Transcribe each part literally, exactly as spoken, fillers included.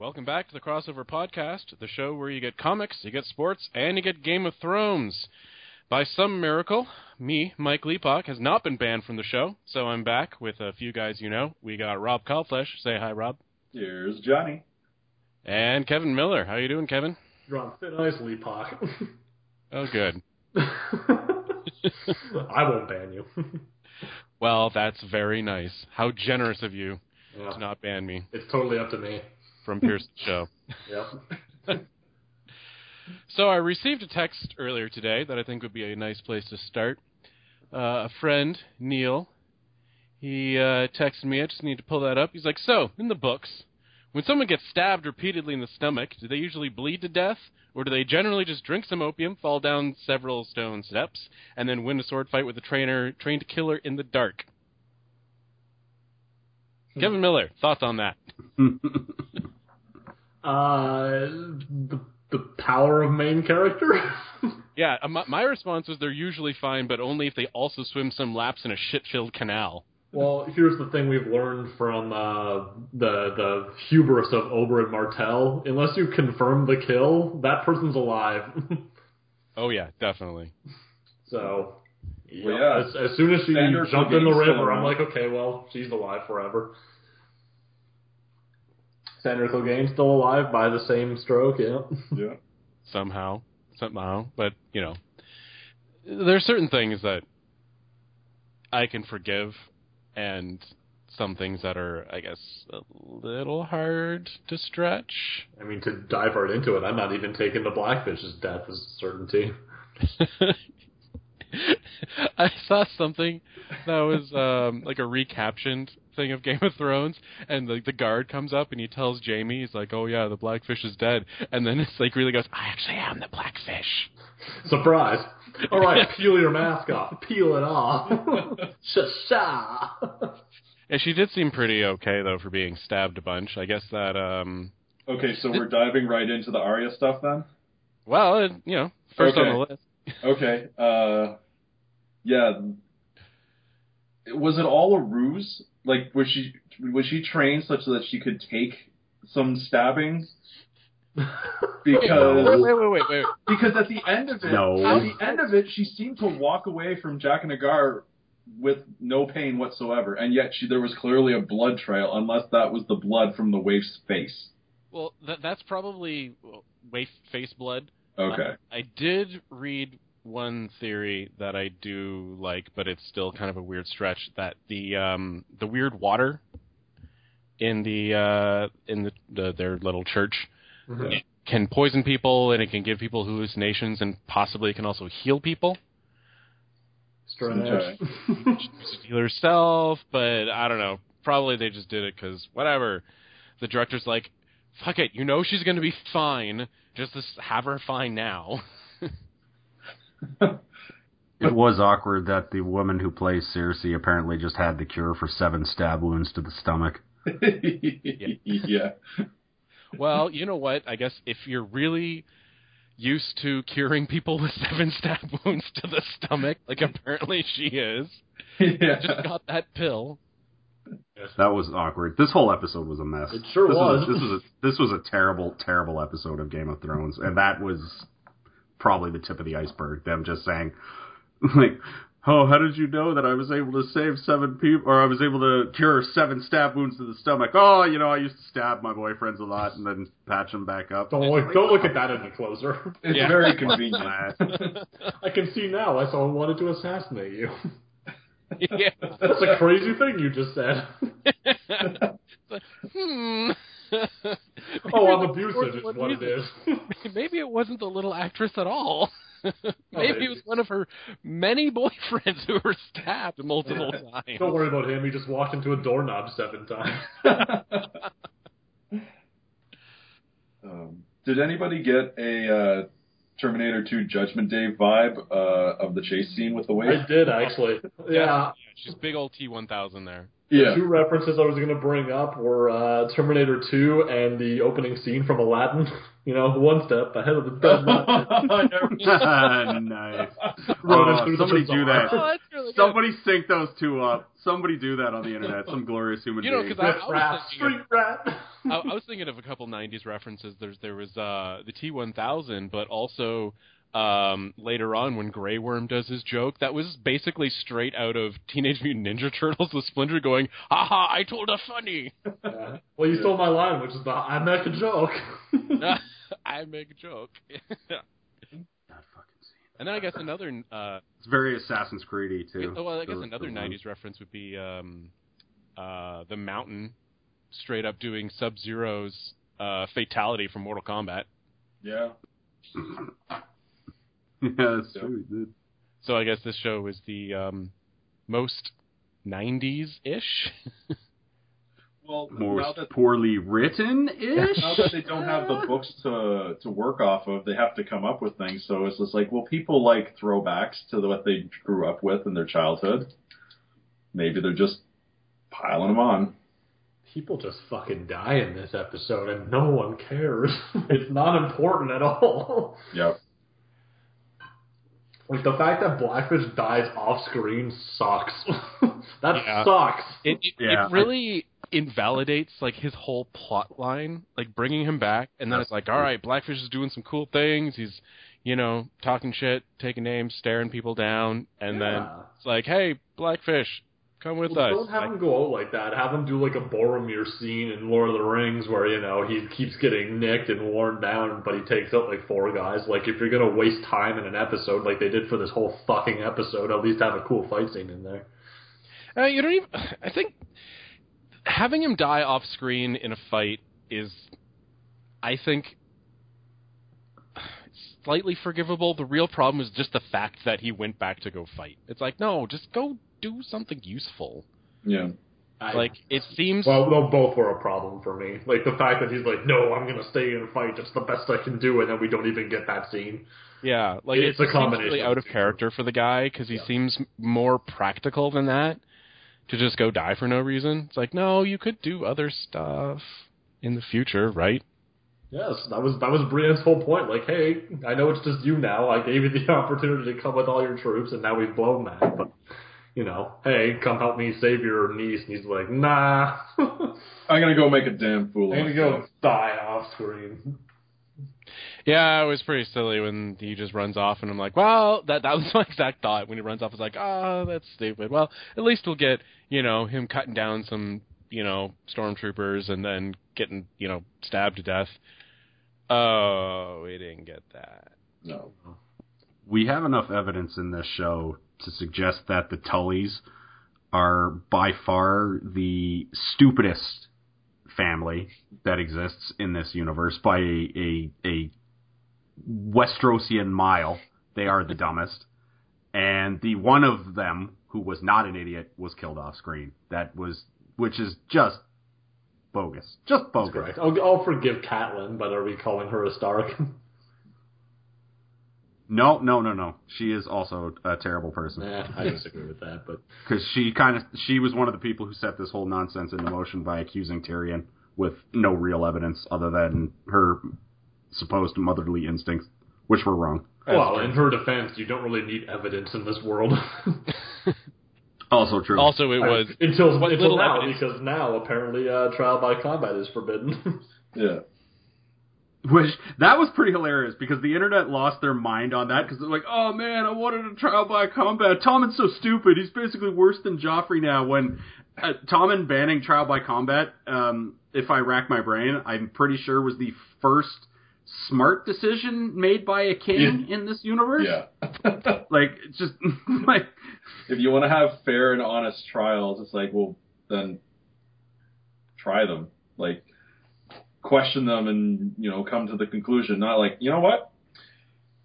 Welcome back to the Crossover Podcast, the show where you get comics, you get sports, and you get Game of Thrones. By some miracle, me, Mike Leapock, has not been banned from the show, so I'm back with a few guys you know. We got Rob Kalflesch. Say hi, Rob. Here's Johnny. And Kevin Miller. How you doing, Kevin? You're on thin ice, Leapock. Oh, good. I won't ban you. Well, that's very nice. How generous of you yeah. to not ban me. It's totally up to me. From Pearson's show. Yep. So I received a text earlier today that I think would be a nice place to start. Uh, a friend, Neil, he uh, texted me. I just need to pull that up. He's like, so, in the books, when someone gets stabbed repeatedly in the stomach, do they usually bleed to death, or do they generally just drink some opium, fall down several stone steps, and then win a sword fight with a trainer, trained killer in the dark? Hmm. Kevin Miller, thoughts on that? Uh, the, the power of main character? Yeah, my, my response was they're usually fine, but only if they also swim some laps in a shit-filled canal. Well, here's the thing we've learned from uh, the the hubris of Oberyn Martell. Unless you confirm the kill, that person's alive. Oh, yeah, definitely. So, yeah, well, yeah. As, as soon as she Sanders jumped in the river, I'm like, okay, well, she's alive forever. Sandor Clegane still alive by the same stroke, yeah. Yeah. Somehow. Somehow. But, you know, there are certain things that I can forgive and some things that are, I guess, a little hard to stretch. I mean, to dive right into it, I'm not even taking the Blackfish's death as a certainty. I saw something that was um, like a recaptioned thing of Game of Thrones, and the, the guard comes up and he tells Jamie, he's like, oh yeah, the Blackfish is dead, and then it's like really goes, I actually am the Blackfish. Surprise. Alright, peel your mask off. Peel it off. Shasha. And she did seem pretty okay, though, for being stabbed a bunch. I guess that, um... Okay, so we're diving right into the Arya stuff, then? Well, it, you know, first okay. on the list. Okay, uh... yeah... Was it all a ruse? Like, was she was she trained such that she could take some stabbing? Because wait, wait, wait, wait, wait. Because at the end of it, no. at the end of it, she seemed to walk away from Jack and Hagar with no pain whatsoever, and yet she, there was clearly a blood trail, unless that was the blood from the waif's face. Well, that, that's probably waif face blood. Okay, I, I did read. One theory that I do like, but it's still kind of a weird stretch, that the um, the weird water in the uh, in the, the, their little church mm-hmm. it can poison people, and it can give people hallucinations, and possibly it can also heal people. Strange. Heal herself, but I don't know. Probably they just did it because whatever. The director's like, fuck it, you know she's going to be fine. Just have her fine now. It was awkward that the woman who plays Cersei apparently just had the cure for seven stab wounds to the stomach. Yeah. Yeah. Well, you know what? I guess if you're really used to curing people with seven stab wounds to the stomach, like apparently she is, yeah. Just got that pill. That was awkward. This whole episode was a mess. It sure this was. was a, this was a, this was a terrible, terrible episode of Game of Thrones, and that was... probably the tip of the iceberg, them just saying, like, oh, how did you know that I was able to save seven people, or I was able to cure seven stab wounds to the stomach? Oh, you know, I used to stab my boyfriends a lot and then patch them back up. Don't look, don't look at that in the closer. It's yeah. very convenient. I can see now why someone wanted to assassinate you. Yeah. That's a crazy thing you just said. Hmm... Oh, I'm abusive is what it is. Maybe it wasn't the little actress at all. Maybe it was one of her many boyfriends who were stabbed multiple times. Don't worry about him. He just walked into a doorknob seven times. um, did anybody get a... Uh, Terminator two Judgment Day vibe uh, of the chase scene with the waif? I did, actually. Yeah. Yeah. She's big old T one thousand there. Yeah. The two references I was going to bring up were uh, Terminator two and the opening scene from Aladdin. You know, one step ahead of the... Nice. Oh, somebody do that. really Somebody good. Sync those two up. Somebody do that on the internet. Some glorious human you know, being. I, I, was thinking of, I, I was thinking of a couple nineties references. There's, there was uh, the T one thousand, but also um, later on when Grey Worm does his joke, that was basically straight out of Teenage Mutant Ninja Turtles with Splinter going, haha, I told a funny. Yeah. Well, you yeah. stole my line, which is the I make a joke. uh, I make a joke. That fucking And then I guess another... Uh, it's very Assassin's Creed-y, too. Oh, well, I guess the, another the nineties reference would be um, uh, The Mountain, straight up doing Sub-Zero's uh, fatality from Mortal Kombat. Yeah. yeah, that's so, true, dude. So I guess this show is the um, most nineties-ish. Well, most poorly written-ish? Now that they don't have the books to to work off of, they have to come up with things. So it's just like, well, people like throwbacks to what they grew up with in their childhood. Maybe they're just piling them on. People just fucking die in this episode, and no one cares. It's not important at all. Yep. Like, the fact that Blackfish dies off-screen sucks. That yeah. sucks. It, it, yeah. it really... invalidates like his whole plot line, like bringing him back, and then it's like, all right, Blackfish is doing some cool things, he's, you know, talking shit, taking names, staring people down, and yeah. then it's like, hey, Blackfish, come with well, us. Don't have like, him go out like that. Have him do like a Boromir scene in Lord of the Rings where, you know, he keeps getting nicked and worn down, but he takes out like four guys. Like, if you're gonna waste time in an episode like they did for this whole fucking episode, at least have a cool fight scene in there. Uh, you don't even I think having him die off screen in a fight is, I think, slightly forgivable. The real problem is just the fact that he went back to go fight. It's like, no, just go do something useful. Yeah. Like, I, it seems... Well, well, both were a problem for me. Like, the fact that he's like, no, I'm going to stay and fight. That's the best I can do, and then we don't even get that scene. Yeah. Like, it's, it's a combination. Really out of character for the guy, because he yeah. seems more practical than that. To just go die for no reason? It's like, no, you could do other stuff in the future, right? Yes, that was that was Brienne's whole point. Like, hey, I know it's just you now. I gave you the opportunity to come with all your troops, and now we've blown that. But, you know, hey, come help me save your niece. And he's like, nah. I'm going to go make a damn fool of myself. I'm going to go die off screen. Yeah, it was pretty silly when he just runs off, and I'm like, well, that that was my exact thought. When he runs off, I was like, oh, that's stupid. Well, at least we'll get, you know, him cutting down some, you know, stormtroopers and then getting, you know, stabbed to death. Oh, we didn't get that. No. We have enough evidence in this show to suggest that the Tullys are by far the stupidest family that exists in this universe by a, a, a Westrosian mile. They are the dumbest. And the one of them who was not an idiot was killed off screen. That was, which is just bogus. Just bogus. Correct. I'll, I'll forgive Catelyn, but are we calling her a Stark? No, no, no, no. She is also a terrible person. Nah, I disagree with that, but because she kind of she was one of the people who set this whole nonsense into motion by accusing Tyrion with no real evidence other than her supposed motherly instincts, which were wrong. Well, in her defense, you don't really need evidence in this world. Also true. Also, it was I, until until now, evidence. Because now apparently uh, trial by combat is forbidden. Yeah. Which, that was pretty hilarious, because the internet lost their mind on that, because they're like, oh man, I wanted a trial by combat. Tommen's so stupid, he's basically worse than Joffrey now, when uh, Tommen banning trial by combat, um, if I rack my brain, I'm pretty sure was the first smart decision made by a king yeah. in this universe. Yeah. Like, just, like... If you want to have fair and honest trials, it's like, well, then try them. Like... question them and, you know, come to the conclusion. Not like, you know what?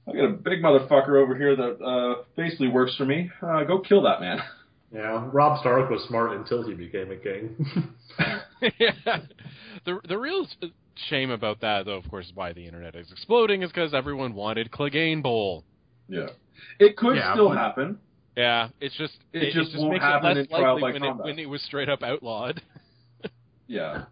I've got a big motherfucker over here that uh, basically works for me. Uh, go kill that man. Yeah, Rob Stark was smart until he became a king. yeah. The, the real shame about that, though, of course, is why the internet is exploding is because everyone wanted Clegane Bowl. Yeah. It could yeah, still happen. Yeah, it's just... It, it just, just won't makes happen it less in likely trial by when, combat. It, when it was straight up outlawed. yeah.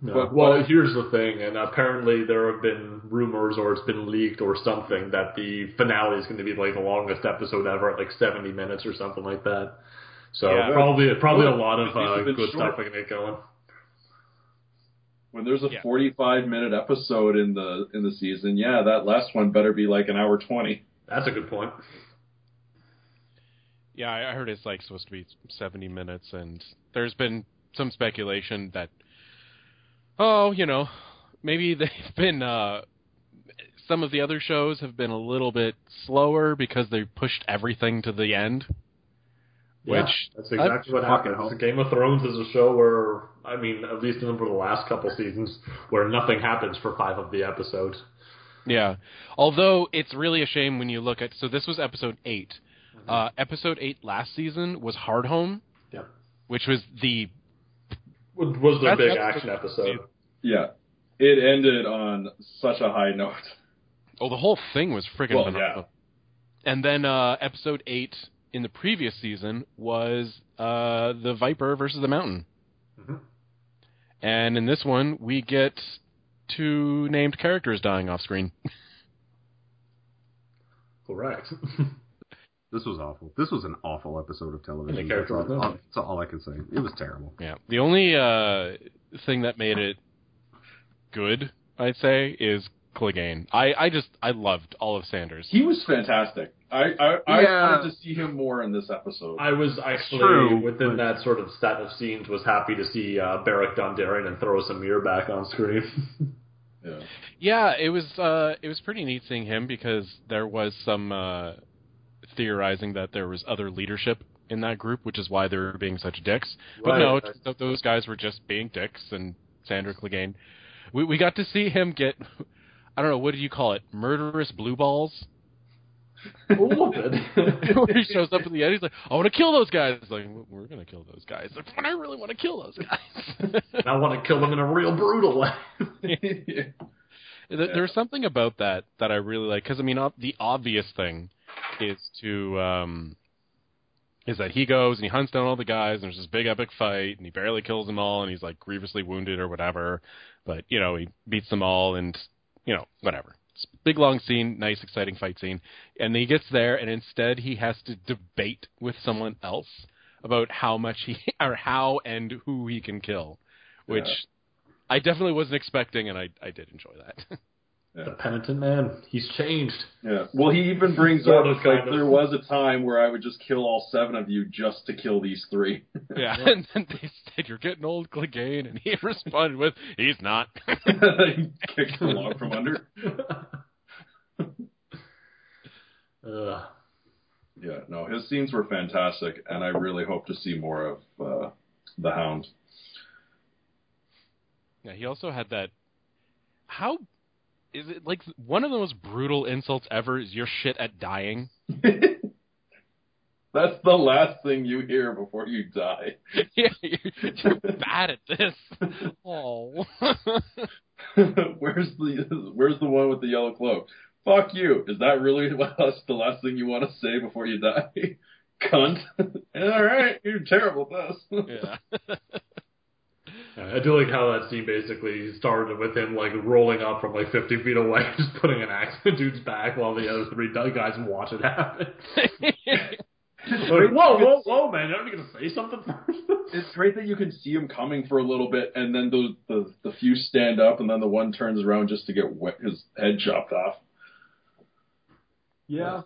No. But, well, here's the thing, and apparently there have been rumors, or it's been leaked or something, that the finale is going to be like the longest episode ever at like seventy minutes or something like that. So yeah, probably probably well, a lot of uh, good short. stuff I can get going. When there's a yeah. forty-five minute episode in the in the season, yeah, that last one better be like an hour twenty. That's a good point. Yeah, I heard it's like supposed to be seventy minutes, and there's been some speculation that, oh, you know, maybe they've been, uh, some of the other shows have been a little bit slower because they pushed everything to the end. Yeah, which that's exactly what happens. Game of Thrones is a show where, I mean, at least over the last couple seasons, where nothing happens for five of the episodes. Yeah. Although it's really a shame when you look at, so this was episode eight. Mm-hmm. Uh, episode eight last season was Hard Home, yeah. which was the... was the big action episode. Yeah. It ended on such a high note. Oh, the whole thing was freaking well, phenomenal. Yeah. And then uh, episode eight in the previous season was uh, the Viper versus the Mountain. Mm-hmm. And in this one, we get two named characters dying off screen. Correct. This was awful. This was an awful episode of television. And the character that's, all, all, that's all I can say. It was terrible. Yeah. The only uh, thing that made it good, I'd say, is Clegane. I, I just, I loved all of Sanders. He was fantastic. I, I, I yeah. wanted to see him more in this episode. I was actually, True, within but... that sort of set of scenes, was happy to see uh, Beric Dondarrion and throw Samir back on screen. yeah. Yeah, it was, uh, it was pretty neat seeing him because there was some... Uh, theorizing that there was other leadership in that group, which is why they were being such dicks. But right. no, it, th- those guys were just being dicks, and Sandor Clegane. We, we got to see him get, I don't know, what do you call it? Murderous blue balls? A little bit. He shows up at the end, he's like, I want to kill those guys. He's like, we're going to kill those guys. Like, I really want to kill those guys. I want to kill them in a real brutal way. yeah. There's something about that that I really like, because, I mean, the obvious thing is to um, is that he goes and he hunts down all the guys and there's this big epic fight and he barely kills them all and he's like grievously wounded or whatever, but you know he beats them all and you know whatever. It's a big long scene, nice exciting fight scene, and he gets there and instead he has to debate with someone else about how much he or how and who he can kill, which yeah. I definitely wasn't expecting, and I I did enjoy that. Yeah. The penitent man. He's changed. Yeah. Well, he even brings up, like, of... there was a time where I would just kill all seven of you just to kill these three. Yeah, yeah. And then they said, you're getting old, Clegane, and he responded with, he's not. He kicked the log from under. uh, yeah, no, his scenes were fantastic, and I really hope to see more of uh, the Hound. Yeah, he also had that... How... Is it like one of the most brutal insults ever is your shit at dying? That's the last thing you hear before you die. Yeah, you're, you're bad at this. Oh. Where's the where's the one with the yellow cloak? Fuck you. Is that really what, that's the last thing you want to say before you die? Cunt. All right, you're terrible at this. Yeah. I do like how that scene basically started with him like rolling up from like fifty feet away, just putting an axe in the dude's back while the other three guys watch it happen. Like, whoa, whoa, whoa, man! Aren't you gonna say something first? It's great that you can see him coming for a little bit, and then the the, the few stand up, and then the one turns around just to get wet, his head chopped off. Yeah.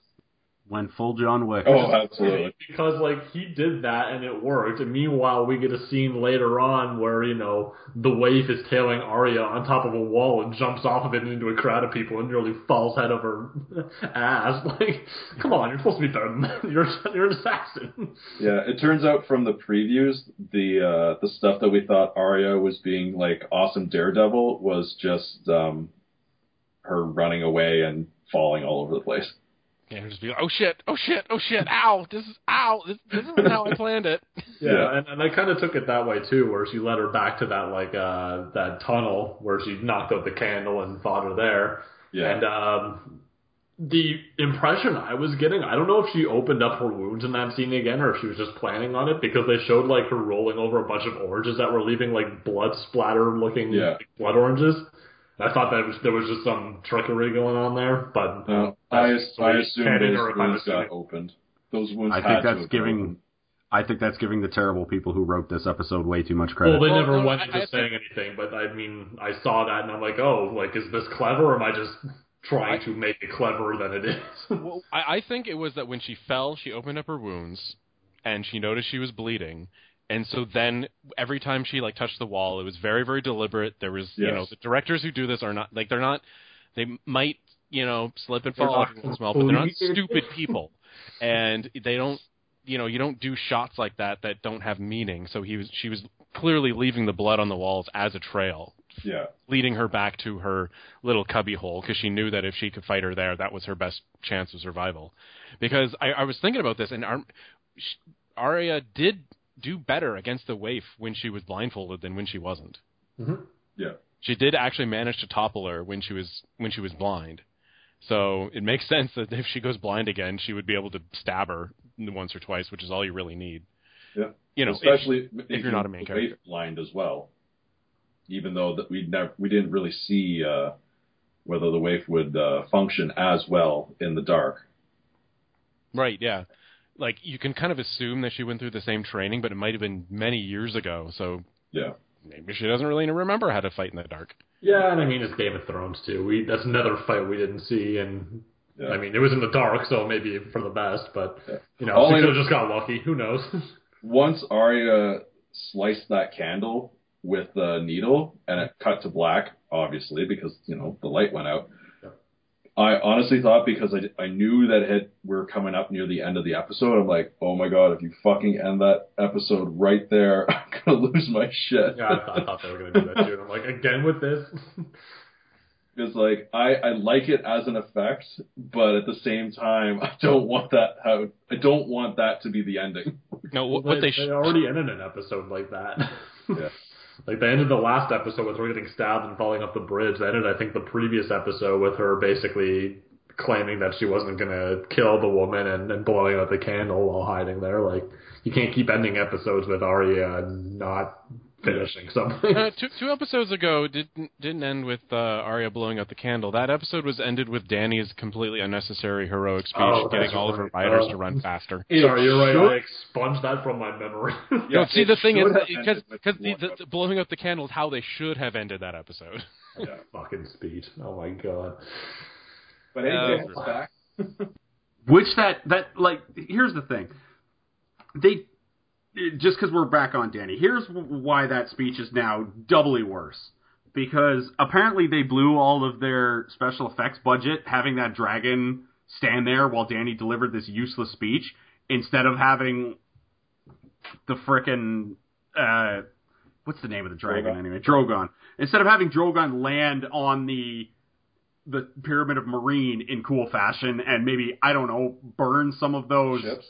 Went full John Wick. Oh, absolutely. Because, like, he did that and it worked. And meanwhile, we get a scene later on where, you know, the waif is tailing Arya on top of a wall and jumps off of it into a crowd of people and nearly falls head over ass. Like, come on, you're supposed to be better than that. You're, you're an assassin. Yeah, it turns out from the previews, the uh, the stuff that we thought Arya was being, like, awesome daredevil was just um, her running away and falling all over the place. And just be like, oh shit, oh shit, oh shit, ow, this is, ow, this, this isn't how I planned it. Yeah, and, and I kind of took it that way too, where she led her back to that, like, uh, that tunnel where she knocked out the candle and fought her there. Yeah. And um, the impression I was getting, I don't know if she opened up her wounds in that scene again or if she was just planning on it, because they showed like her rolling over a bunch of oranges that were leaving like blood splatter looking yeah. like, blood oranges. I thought that was, there was just some trickery going on there, but no, I, so I assume those wounds got opened. Those wounds. I think that's giving. Opened. I think that's giving the terrible people who wrote this episode way too much credit. Well, they never well, went no, into I, saying I, anything, but I mean, I saw that and I'm like, oh, like is this clever? Or am I just trying I, to make it cleverer than it is? Well, I, I think it was that when she fell, she opened up her wounds, and she noticed she was bleeding. And so then every time she like touched the wall, it was very, very deliberate. There was, yes. you know, the directors who do this are not like they're not. They might, you know, slip and fall off and smell, but they're not stupid people, and they don't, you know, you don't do shots like that that don't have meaning. So he was, she was clearly leaving the blood on the walls as a trail, yeah, leading her back to her little cubby hole because she knew that if she could fight her there, that was her best chance of survival. Because I, I was thinking about this, and Ar- Arya did. do better against the waif when she was blindfolded than when she wasn't. Mm-hmm. Yeah, she did actually manage to topple her when she was when she was blind. So it makes sense that if she goes blind again, she would be able to stab her once or twice, which is all you really need. Yeah, you know, especially if, if, if you're not a main character. Waif blind as well. Even though that we never we didn't really see uh, whether the waif would uh, function as well in the dark. Right. Yeah. Like, you can kind of assume that she went through the same training, but it might have been many years ago, so yeah, maybe she doesn't really remember how to fight in the dark. Yeah, and I mean, it's Game of Thrones, too. We That's another fight we didn't see, and yeah. I mean, it was in the dark, so maybe for the best, but, yeah. you know, she could have just got lucky. Who knows? Once Arya sliced that candle with a needle, and it cut to black, obviously, because, you know, the light went out. I honestly thought, because I, I knew that it had, we were coming up near the end of the episode, I'm like, oh my god, if you fucking end that episode right there, I'm going to lose my shit. Yeah, I thought, I thought they were going to do that too. And I'm like, again with this? It's like, I, I like it as an effect, but at the same time, I don't want that how, I don't want that to be the ending. No, what, what they, they, sh- they already ended an episode like that. Yeah. Like, they ended the last episode with her getting stabbed and falling off the bridge. They ended, I think, the previous episode with her basically claiming that she wasn't going to kill the woman and, and blowing out the candle while hiding there. Like, you can't keep ending episodes with Arya not finishing something. Uh, two, two episodes ago didn't didn't end with uh, Arya blowing out the candle. That episode was ended with Dany's completely unnecessary heroic speech, oh, getting all right. of her riders oh. to run faster. It Sorry, you're should... right. I expunged that from my memory. Yeah, no, see, the thing is, because the, the, the blowing out the candle is how they should have ended that episode. Yeah, fucking speech. Oh my god. But anyway, uh, back. Which that that like here's the thing. They. Just because we're back on Dany, here's why that speech is now doubly worse. Because apparently they blew all of their special effects budget having that dragon stand there while Dany delivered this useless speech, instead of having the frickin' uh, what's the name of the dragon Drogon. anyway? Drogon. Instead of having Drogon land on the the Pyramid of Marine in cool fashion and maybe, I don't know, burn some of those... ships.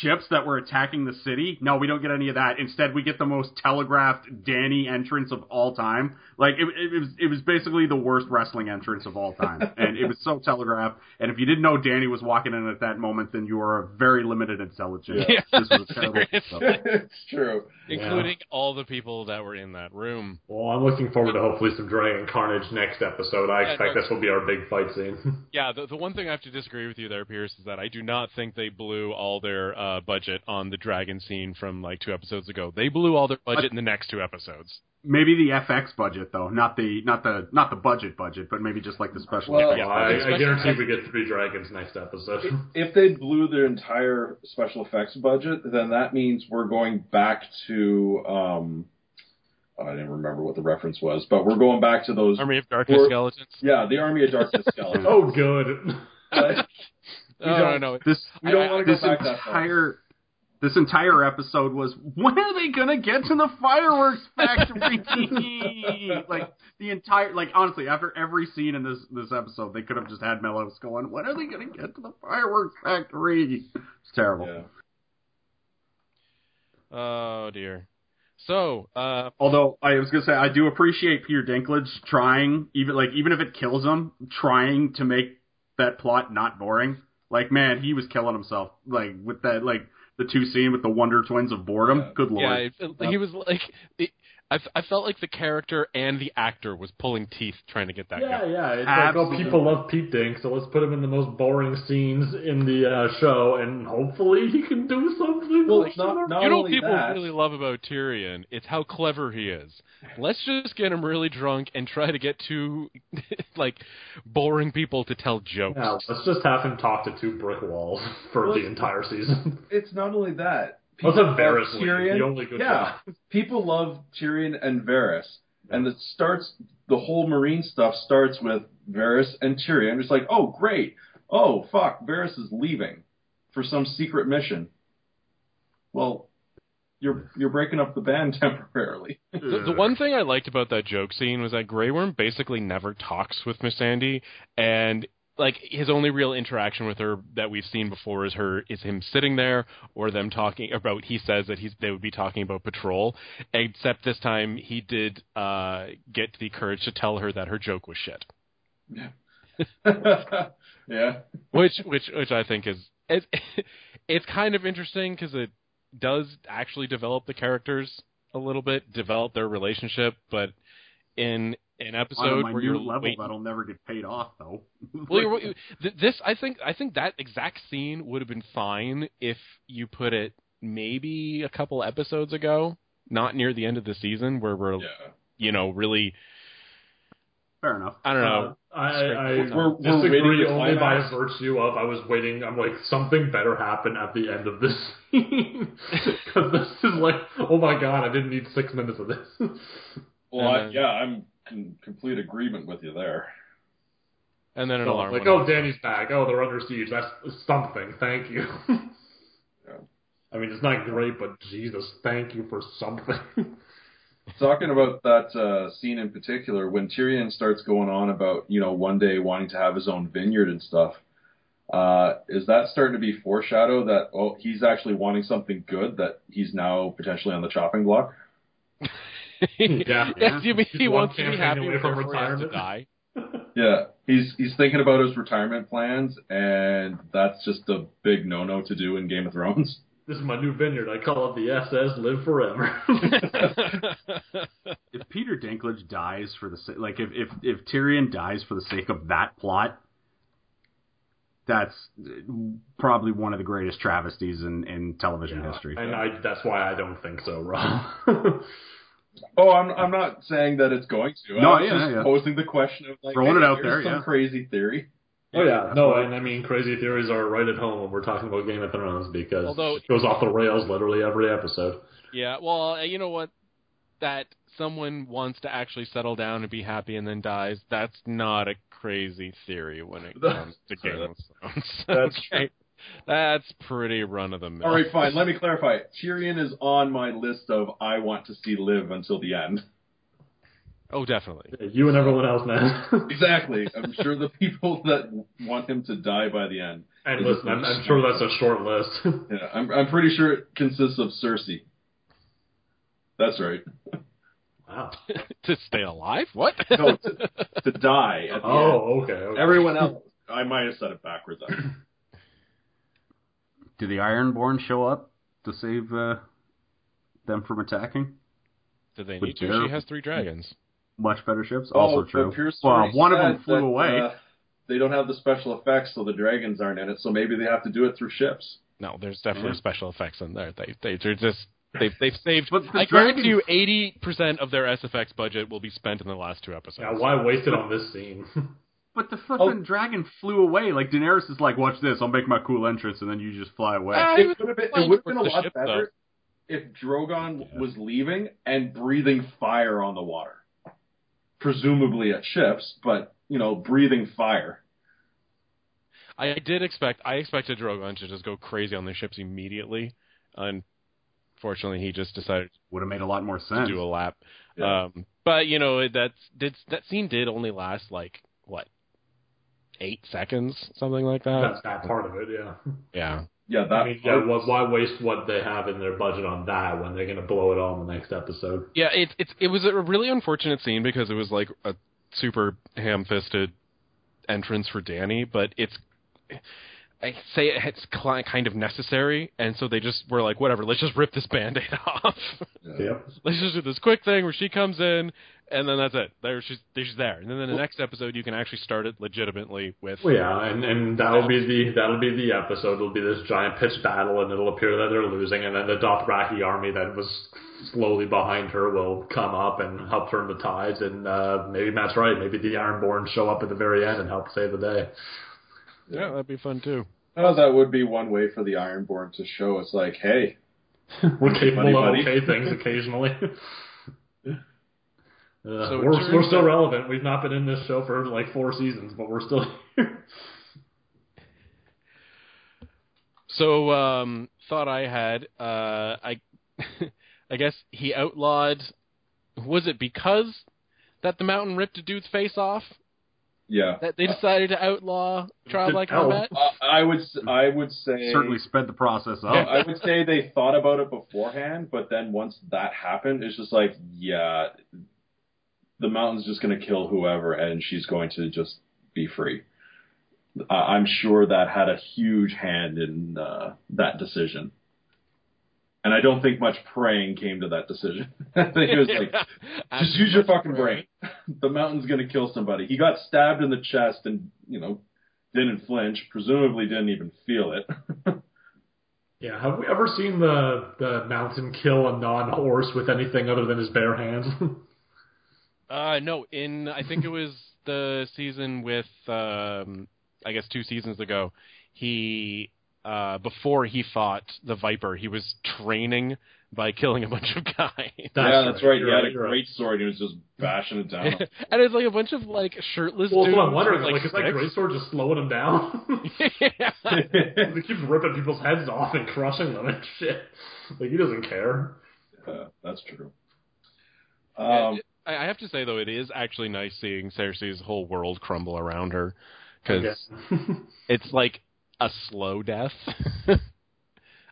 ships that were attacking the city. No, we don't get any of that. Instead, we get the most telegraphed Dany entrance of all time. Like, it, it, it was it was basically the worst wrestling entrance of all time. And it was so telegraphed. And if you didn't know Dany was walking in at that moment, then you were a very limited intelligence. Yeah. This was a terrible It's true. Including yeah. all the people that were in that room. Well, I'm looking forward to hopefully some Dragon Carnage next episode. I yeah, expect no, this will be our big fight scene. Yeah, the, the one thing I have to disagree with you there, Pierce, is that I do not think they blew all their... Uh, budget on the dragon scene from like two episodes ago. They blew all their budget in the next two episodes. Maybe the F X budget though, not the not the not the budget budget, but maybe just like the special. Well, yeah, I, I guarantee effects. We get three dragons next episode. If, if they blew their entire special effects budget, then that means we're going back to. Um, I didn't remember what the reference was, but we're going back to those Army of Darkness or, skeletons. Yeah, the Army of Darkness skeletons. Oh, good. But, No, no, no. This, I, don't I, want to this entire this entire episode was, when are they gonna get to the fireworks factory? Like the entire, like honestly, after every scene in this this episode, they could have just had Mellows going, when are they gonna get to the fireworks factory? It's terrible. Yeah. Oh dear. So, uh, although I was gonna say I do appreciate Peter Dinklage trying, even like even if it kills him, trying to make that plot not boring. Like, man, he was killing himself. Like, with that, like, the two scene with the Wonder Twins of boredom. Yeah. Good lord. Yeah, it, he was like... It, I, f- I felt like the character and the actor was pulling teeth trying to get that yeah, guy. Yeah, yeah. It's Absolutely. like, oh, people love Pete Dink, so let's put him in the most boring scenes in the uh, show, and hopefully he can do something. Well, like, not, not you know what people that. really love about Tyrion? It's how clever he is. Let's just get him really drunk and try to get two, like, boring people to tell jokes. Yeah, let's just have him talk to two brick walls for well, the entire season. It's not only that. People That's embarrassing. Tyrion. The only good yeah. Guy. People love Tyrion and Varys. Yeah. And it starts, the whole Marine stuff starts with Varys and Tyrion. It's like, oh, great. Oh, fuck. Varys is leaving for some secret mission. Well, you're you're breaking up the band temporarily. the, the one thing I liked about that joke scene was that Grey Worm basically never talks with Missandei. And like, his only real interaction with her that we've seen before is her is him sitting there or them talking about, he says that he's they would be talking about patrol, except this time he did uh, get the courage to tell her that her joke was shit. Yeah. yeah. Which which which I think is, it's, it's kind of interesting because it does actually develop the characters a little bit, develop their relationship, but in an episode where you're level waiting. That'll never get paid off though. well, this I think I think that exact scene would have been fine if you put it maybe a couple episodes ago, not near the end of the season where we're yeah. you know really. Fair enough. I don't know. Uh, I, I we're, we're disagree only by out. virtue of I was waiting. I'm like, something better happen at the end of this scene because this is like, oh my god, I didn't need six minutes of this. Well, I, yeah, I'm in complete agreement with you there. And then an so alarm. Like, oh, Danny's back. Oh, they're under siege. That's something. Thank you. yeah. I mean, it's not great, but Jesus, thank you for something. Talking about that uh, scene in particular, when Tyrion starts going on about, you know, one day wanting to have his own vineyard and stuff, uh, is that starting to be foreshadow that, oh, he's actually wanting something good, that he's now potentially on the chopping block? Yeah, yeah. You mean he wants to be happy before retirement? He has to die? Yeah, he's he's thinking about his retirement plans, and that's just a big no-no to do in Game of Thrones. This is my new vineyard. I call it the S S Live Forever. If Peter Dinklage dies for the sake, like if, if if Tyrion dies for the sake of that plot, that's probably one of the greatest travesties in, in television yeah, history. And I, that's why I don't think so, Rob. Oh, I'm I'm not saying that it's going to. No, I'm yeah, just yeah. posing the question of, like, throwing hey, it out there. Some yeah. crazy theory. Oh yeah, yeah. no, and I mean crazy theories are right at home when we're talking about Game of Thrones because Although, it goes off the rails literally every episode. Yeah, well, you know what? That someone wants to actually settle down and be happy and then dies. That's not a crazy theory when it comes to Game of Thrones. That's okay. True. That's pretty run-of-the-mill. All right, fine. Let me clarify. Tyrion is on my list of I want to see live until the end. Oh, definitely. Yeah, you and everyone else, man. Exactly. I'm sure the people that want him to die by the end. And listen, I'm, I'm sure that's a short list. yeah, I'm, I'm pretty sure it consists of Cersei. That's right. Wow. To stay alive? What? No, to, to die at the oh, end. Okay, okay. Everyone else. I might have said it backwards. Do the Ironborn show up to save uh, them from attacking? Do they need to? She has three dragons. Much better ships. Also oh, true. Well, one of them flew that, away. Uh, they don't have the special effects, so the dragons aren't in it. So maybe they have to do it through ships. No, there's definitely yeah. special effects in there. They they they're just they've they've saved. But I guarantee you, eighty percent of their S F X budget will be spent in the last two episodes. Yeah, why waste it on this scene? But the fucking oh. dragon flew away. Like, Daenerys is like, watch this, I'll make my cool entrance, and then you just fly away. Uh, it would have been, it would have been a lot ship, better though. if Drogon yeah. was leaving and breathing fire on the water. Presumably at ships, but, you know, breathing fire. I did expect, I expected Drogon to just go crazy on the ships immediately. Unfortunately, he just decided would have made a lot more sense to do a lap. Yeah. Um, but, you know, that's, did, that scene did only last, like, what? Eight seconds, something like that. That's that part of it, yeah. Yeah. Yeah, that I mean, yeah, why waste what they have in their budget on that when they're going to blow it all in the next episode? Yeah, it, it, it was a really unfortunate scene because it was like a super ham-fisted entrance for Dany, but it's, I say it's kind of necessary, and so they just were like, whatever, let's just rip this Band-Aid off. Yep. Let's just do this quick thing where she comes in, and then that's it. There, she's, she's there. And then in the well, next episode, you can actually start it legitimately with... Well, yeah, and, and that'll, be the, that'll be the episode. It'll be this giant pitched battle, and it'll appear that they're losing, and then the Dothraki army that was slowly behind her will come up and help turn the tides, and uh, maybe Matt's right. Maybe the Ironborn show up at the very end and help save the day. Yeah, that'd be fun, too. Oh, that would be one way for the Ironborn to show us, like, hey, we're capable of okay things occasionally. uh, so we're we're still relevant. We've not been in this show for, like, four seasons, but we're still here. So, um, thought I had, uh, I, I guess he outlawed, was it because that the Mountain ripped a dude's face off? Yeah, that they decided to outlaw trial by combat. Uh, I would, I would say certainly sped the process up. I would say they thought about it beforehand, but then once that happened, it's just like, yeah, the Mountain's just going to kill whoever, and she's going to just be free. Uh, I'm sure that had a huge hand in uh, that decision. And I don't think much praying came to that decision. I think it was like, yeah, just use your fucking brain. The Mountain's going to kill somebody. He got stabbed in the chest and, you know, didn't flinch, presumably didn't even feel it. Yeah, have we ever seen the, the Mountain kill a non-horse with anything other than his bare hands? uh, no, in, I think it was the season with, um, I guess two seasons ago, he... Uh, before he fought the Viper, he was training by killing a bunch of guys. Yeah, that's right. He had a great sword. He was just bashing it down. And it's like a bunch of like shirtless well, dudes. Well, I'm wondering, like, like is that great sword just slowing him down? Yeah. He keeps ripping people's heads off and crushing them and shit. Like, he doesn't care. Yeah, that's true. Um, I have to say, though, it is actually nice seeing Cersei's whole world crumble around her. Because it's like... a slow death.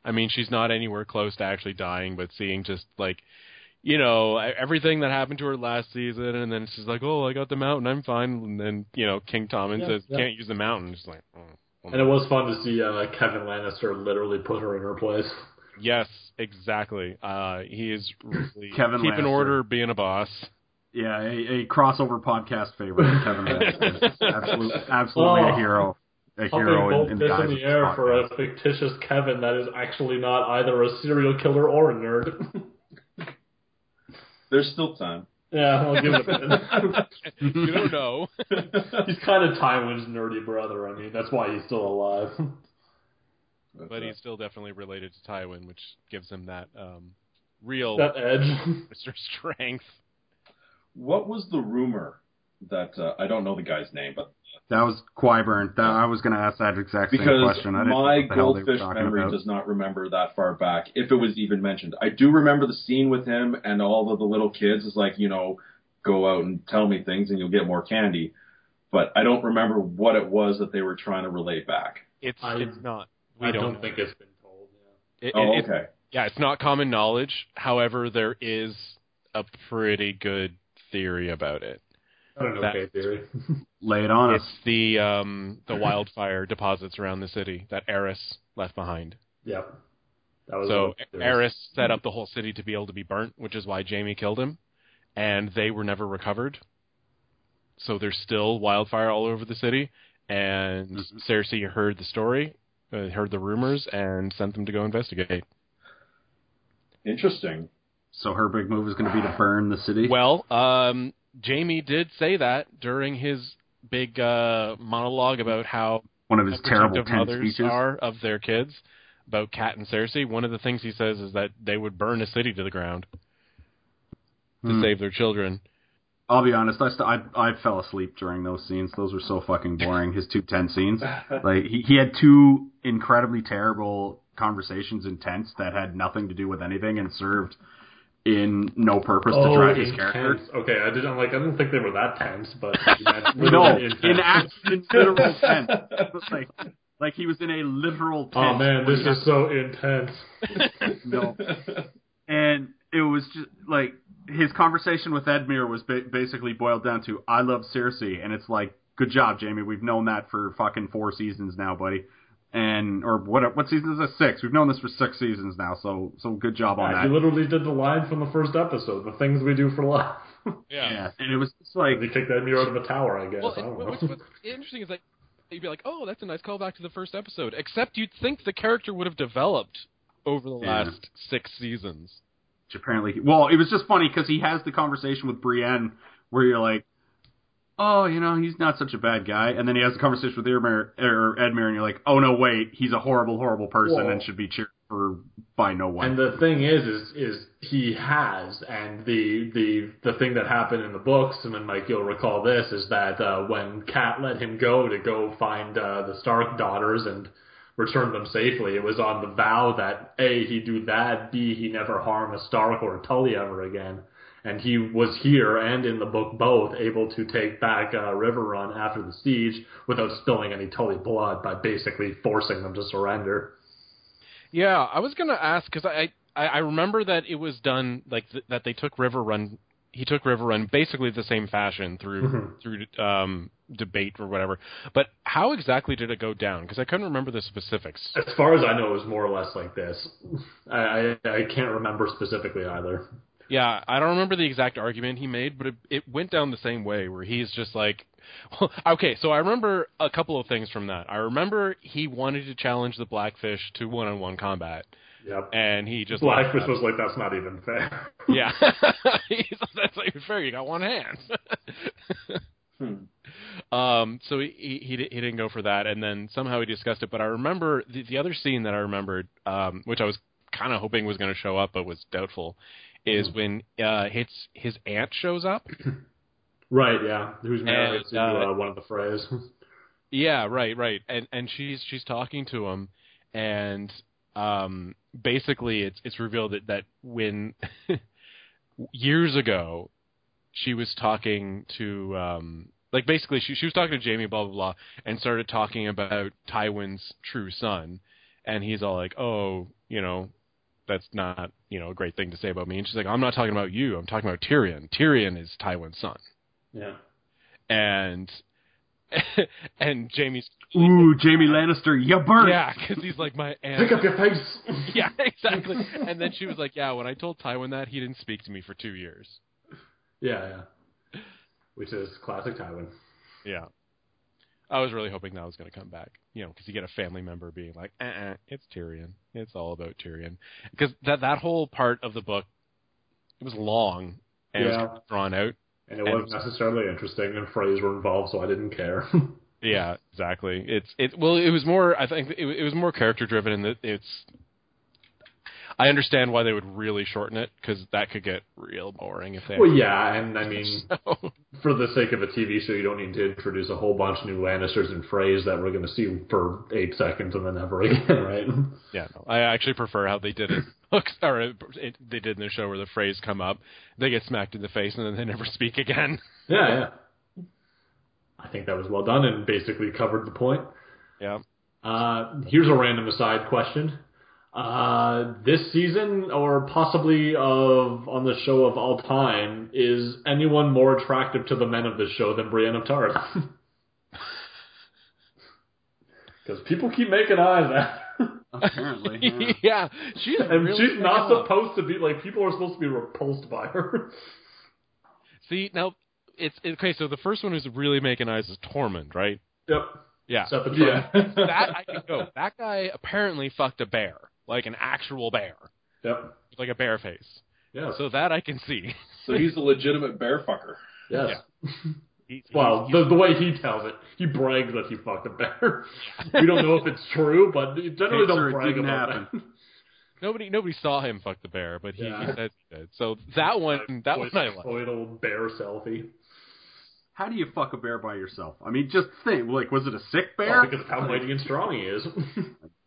I mean, she's not anywhere close to actually dying, but seeing just like, you know, everything that happened to her last season, and then she's like, oh, I got the Mountain, I'm fine. And then, you know, King Tommen yeah, says, yeah. can't use the Mountain. She's like, oh, oh. And it was fun to see uh, Kevin Lannister literally put her in her place. Yes, exactly. Uh, he is really Kevin keeping Lannister. Order, being a boss. Yeah, a, a crossover podcast favorite, Kevin Lannister. Absolute, absolutely oh. a hero. A hero in, in, this in the air podcast. For a fictitious Kevin that is actually not either a serial killer or a nerd. There's still time. Yeah, I'll give it a minute. You don't know. He's kind of Tywin's nerdy brother. I mean, that's why he's still alive. But he's still definitely related to Tywin, which gives him that um, real that edge, Mister Strength. What was the rumor that uh, I don't know the guy's name, but. That was Qyburn. That, I was going to ask that exact because same question. I didn't my goldfish memory about. Does not remember that far back, if it was even mentioned. I do remember the scene with him and all of the little kids. It's like, you know, go out and tell me things and you'll get more candy. But I don't remember what it was that they were trying to relay back. It's, I, it's not. We I don't, don't think it's been told. Yeah. It, oh, it, okay. It, yeah, it's not common knowledge. However, there is a pretty good theory about it. I don't know that, okay, theory. Lay it on us. It's the um, the wildfire deposits around the city that Eris left behind. Yeah. That was so Eris set up the whole city to be able to be burnt, which is why Jaime killed him, and they were never recovered. So there's still wildfire all over the city, and mm-hmm. Cersei heard the story, uh, heard the rumors, and sent them to go investigate. Interesting. So her big move is going to be to burn the city? Well, um... Jaime did say that during his big uh, monologue about how one of his terrible mothers speeches. Are of their kids, about Kat and Cersei. One of the things he says is that they would burn a city to the ground to mm. save their children. I'll be honest, I, st- I I fell asleep during those scenes. Those were so fucking boring. His two tense scenes, like he, he had two incredibly terrible conversations in tense that had nothing to do with anything and served. In no purpose oh, to drive his character. Tense. Okay, I didn't like. I didn't think they were that tense, but no, in, in action, literal tense. Like, like he was in a literal tense. Oh man, this is so intense. No, and it was just like his conversation with Edmure was ba- basically boiled down to "I love Cersei," and it's like, Good job, Jamie. We've known that for fucking four seasons now, buddy. And or what? What season is this? Six. We've known this for six seasons now. So so good job yeah, on that. You literally did the line from the first episode. The things we do for life. Yeah. yeah. And it was just like they kicked that mirror out of a tower. I guess. Well, I don't know. What's, what's interesting is that you'd be like, oh, that's a nice callback to the first episode. Except you'd think the character would have developed over the yeah. last six seasons. Which apparently, he, well, it was just funny because he has the conversation with Brienne where you're like, oh, you know, he's not such a bad guy. And then he has a conversation with Edmure, or Edmure, and you're like, oh, no, wait, he's a horrible, horrible person Whoa. and should be cheered for by no one. And the thing is, is, is he has, and the the the thing that happened in the books, and then, Mike, you'll recall this, is that uh, when Cat let him go to go find uh, the Stark daughters and return them safely, it was on the vow that, A, he'd do that, B, he never harm a Stark or a Tully ever again. And he was here and in the book both able to take back uh, River Run after the siege without spilling any Tully blood by basically forcing them to surrender. Yeah, I was going to ask, because I, I, I remember that it was done, like, th- that they took River Run, he took River Run basically the same fashion through mm-hmm. through um, debate or whatever. But how exactly did it go down? Because I couldn't remember the specifics. As far as I know, it was more or less like this. I I, I can't remember specifically either. Yeah, I don't remember the exact argument he made, but it, it went down the same way where he's just like, well, okay, so I remember a couple of things from that. I remember he wanted to challenge the Blackfish to one-on-one combat. Yep. And he just... Blackfish was like, that's not even fair. Yeah. He's like, that's not even fair. You got one hand. hmm. Um. So he, he he didn't go for that, and then somehow he discussed it. But I remember the, the other scene that I remembered, um, which I was kind of hoping was going to show up but was doubtful, is when uh, his, his aunt shows up. Right, yeah. Who's married to uh, uh, one of the Freys. Yeah, right, right. And and she's she's talking to him, and um, basically it's it's revealed that, that when years ago she was talking to um, like basically she she was talking to Jamie, blah blah blah, and started talking about Tywin's true son, and he's all like, oh, you know, that's not, you know, a great thing to say about me. And she's like, I'm not talking about you. I'm talking about Tyrion. Tyrion is Tywin's son. Yeah. And and Jaime's... Ooh, Jaime Lannister, you burn. Yeah, because he's like, my aunt. Pick up your face. Yeah, exactly. And then she was like, yeah, when I told Tywin that, he didn't speak to me for two years. Yeah, yeah. Which is classic Tywin. Yeah. I was really hoping that was going to come back, you know, because you get a family member being like, uh-uh, it's Tyrion. It's all about Tyrion. Because that, that whole part of the book, it was long and yeah. it was kind of drawn out. And it and wasn't necessarily interesting, and Freys were involved, so I didn't care. Yeah, exactly. It's it. Well, it was more, I think, it, it was more character-driven in that it's, I understand why they would really shorten it, because that could get real boring if they... Well, yeah, and I mean, so. For the sake of a T V show, you don't need to introduce a whole bunch of new Lannisters and Freys that we're going to see for eight seconds and then never again, right? Yeah, no, I actually prefer how they did it. or it, it, they did in their show where the Freys come up, they get smacked in the face, and then they never speak again. Yeah, yeah. I think that was well done and basically covered the point. Yeah. Uh, here's a random aside question. Uh, this season, or possibly of on the show of all time, is anyone more attractive to the men of this show than Brienne of Tarth? Because people keep making eyes at her. Apparently, yeah. yeah she's and really she's not up. supposed to be like people are supposed to be repulsed by her. See, now it's it, okay. So the first one who's really making eyes is Tormund, right? Yep. Yeah. yeah. That I can go. That guy apparently fucked a bear. Like an actual bear. Yep. Like a bear face. Yeah. So that I can see. So he's a legitimate bear fucker. Yes. Yeah. He, well, he's, the, he's, the way he tells it, he brags that he fucked a bear. We don't know if it's true, but you generally don't brag about happen. that. Nobody, nobody saw him fuck the bear, but he, yeah. he says he did. So that one, that was I like. Old bear selfie. How do you fuck a bear by yourself? I mean, just think. Like, was it a sick bear? Well, because of how mighty and strong he is.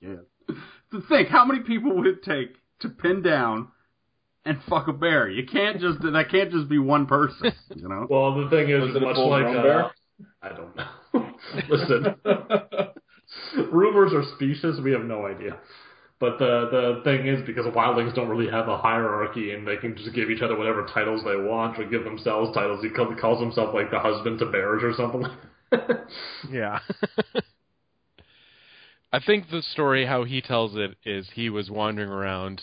Yeah. To think, how many people would it take to pin down and fuck a bear? You can't just that can't just be one person, you know. Well, the thing is, much like uh, bear? I don't know. Listen, rumors are specious. We have no idea. But the the thing is, because wildlings don't really have a hierarchy, and they can just give each other whatever titles they want, or give themselves titles. He calls himself like the husband to bears or something. Yeah. I think the story, how he tells it, is he was wandering around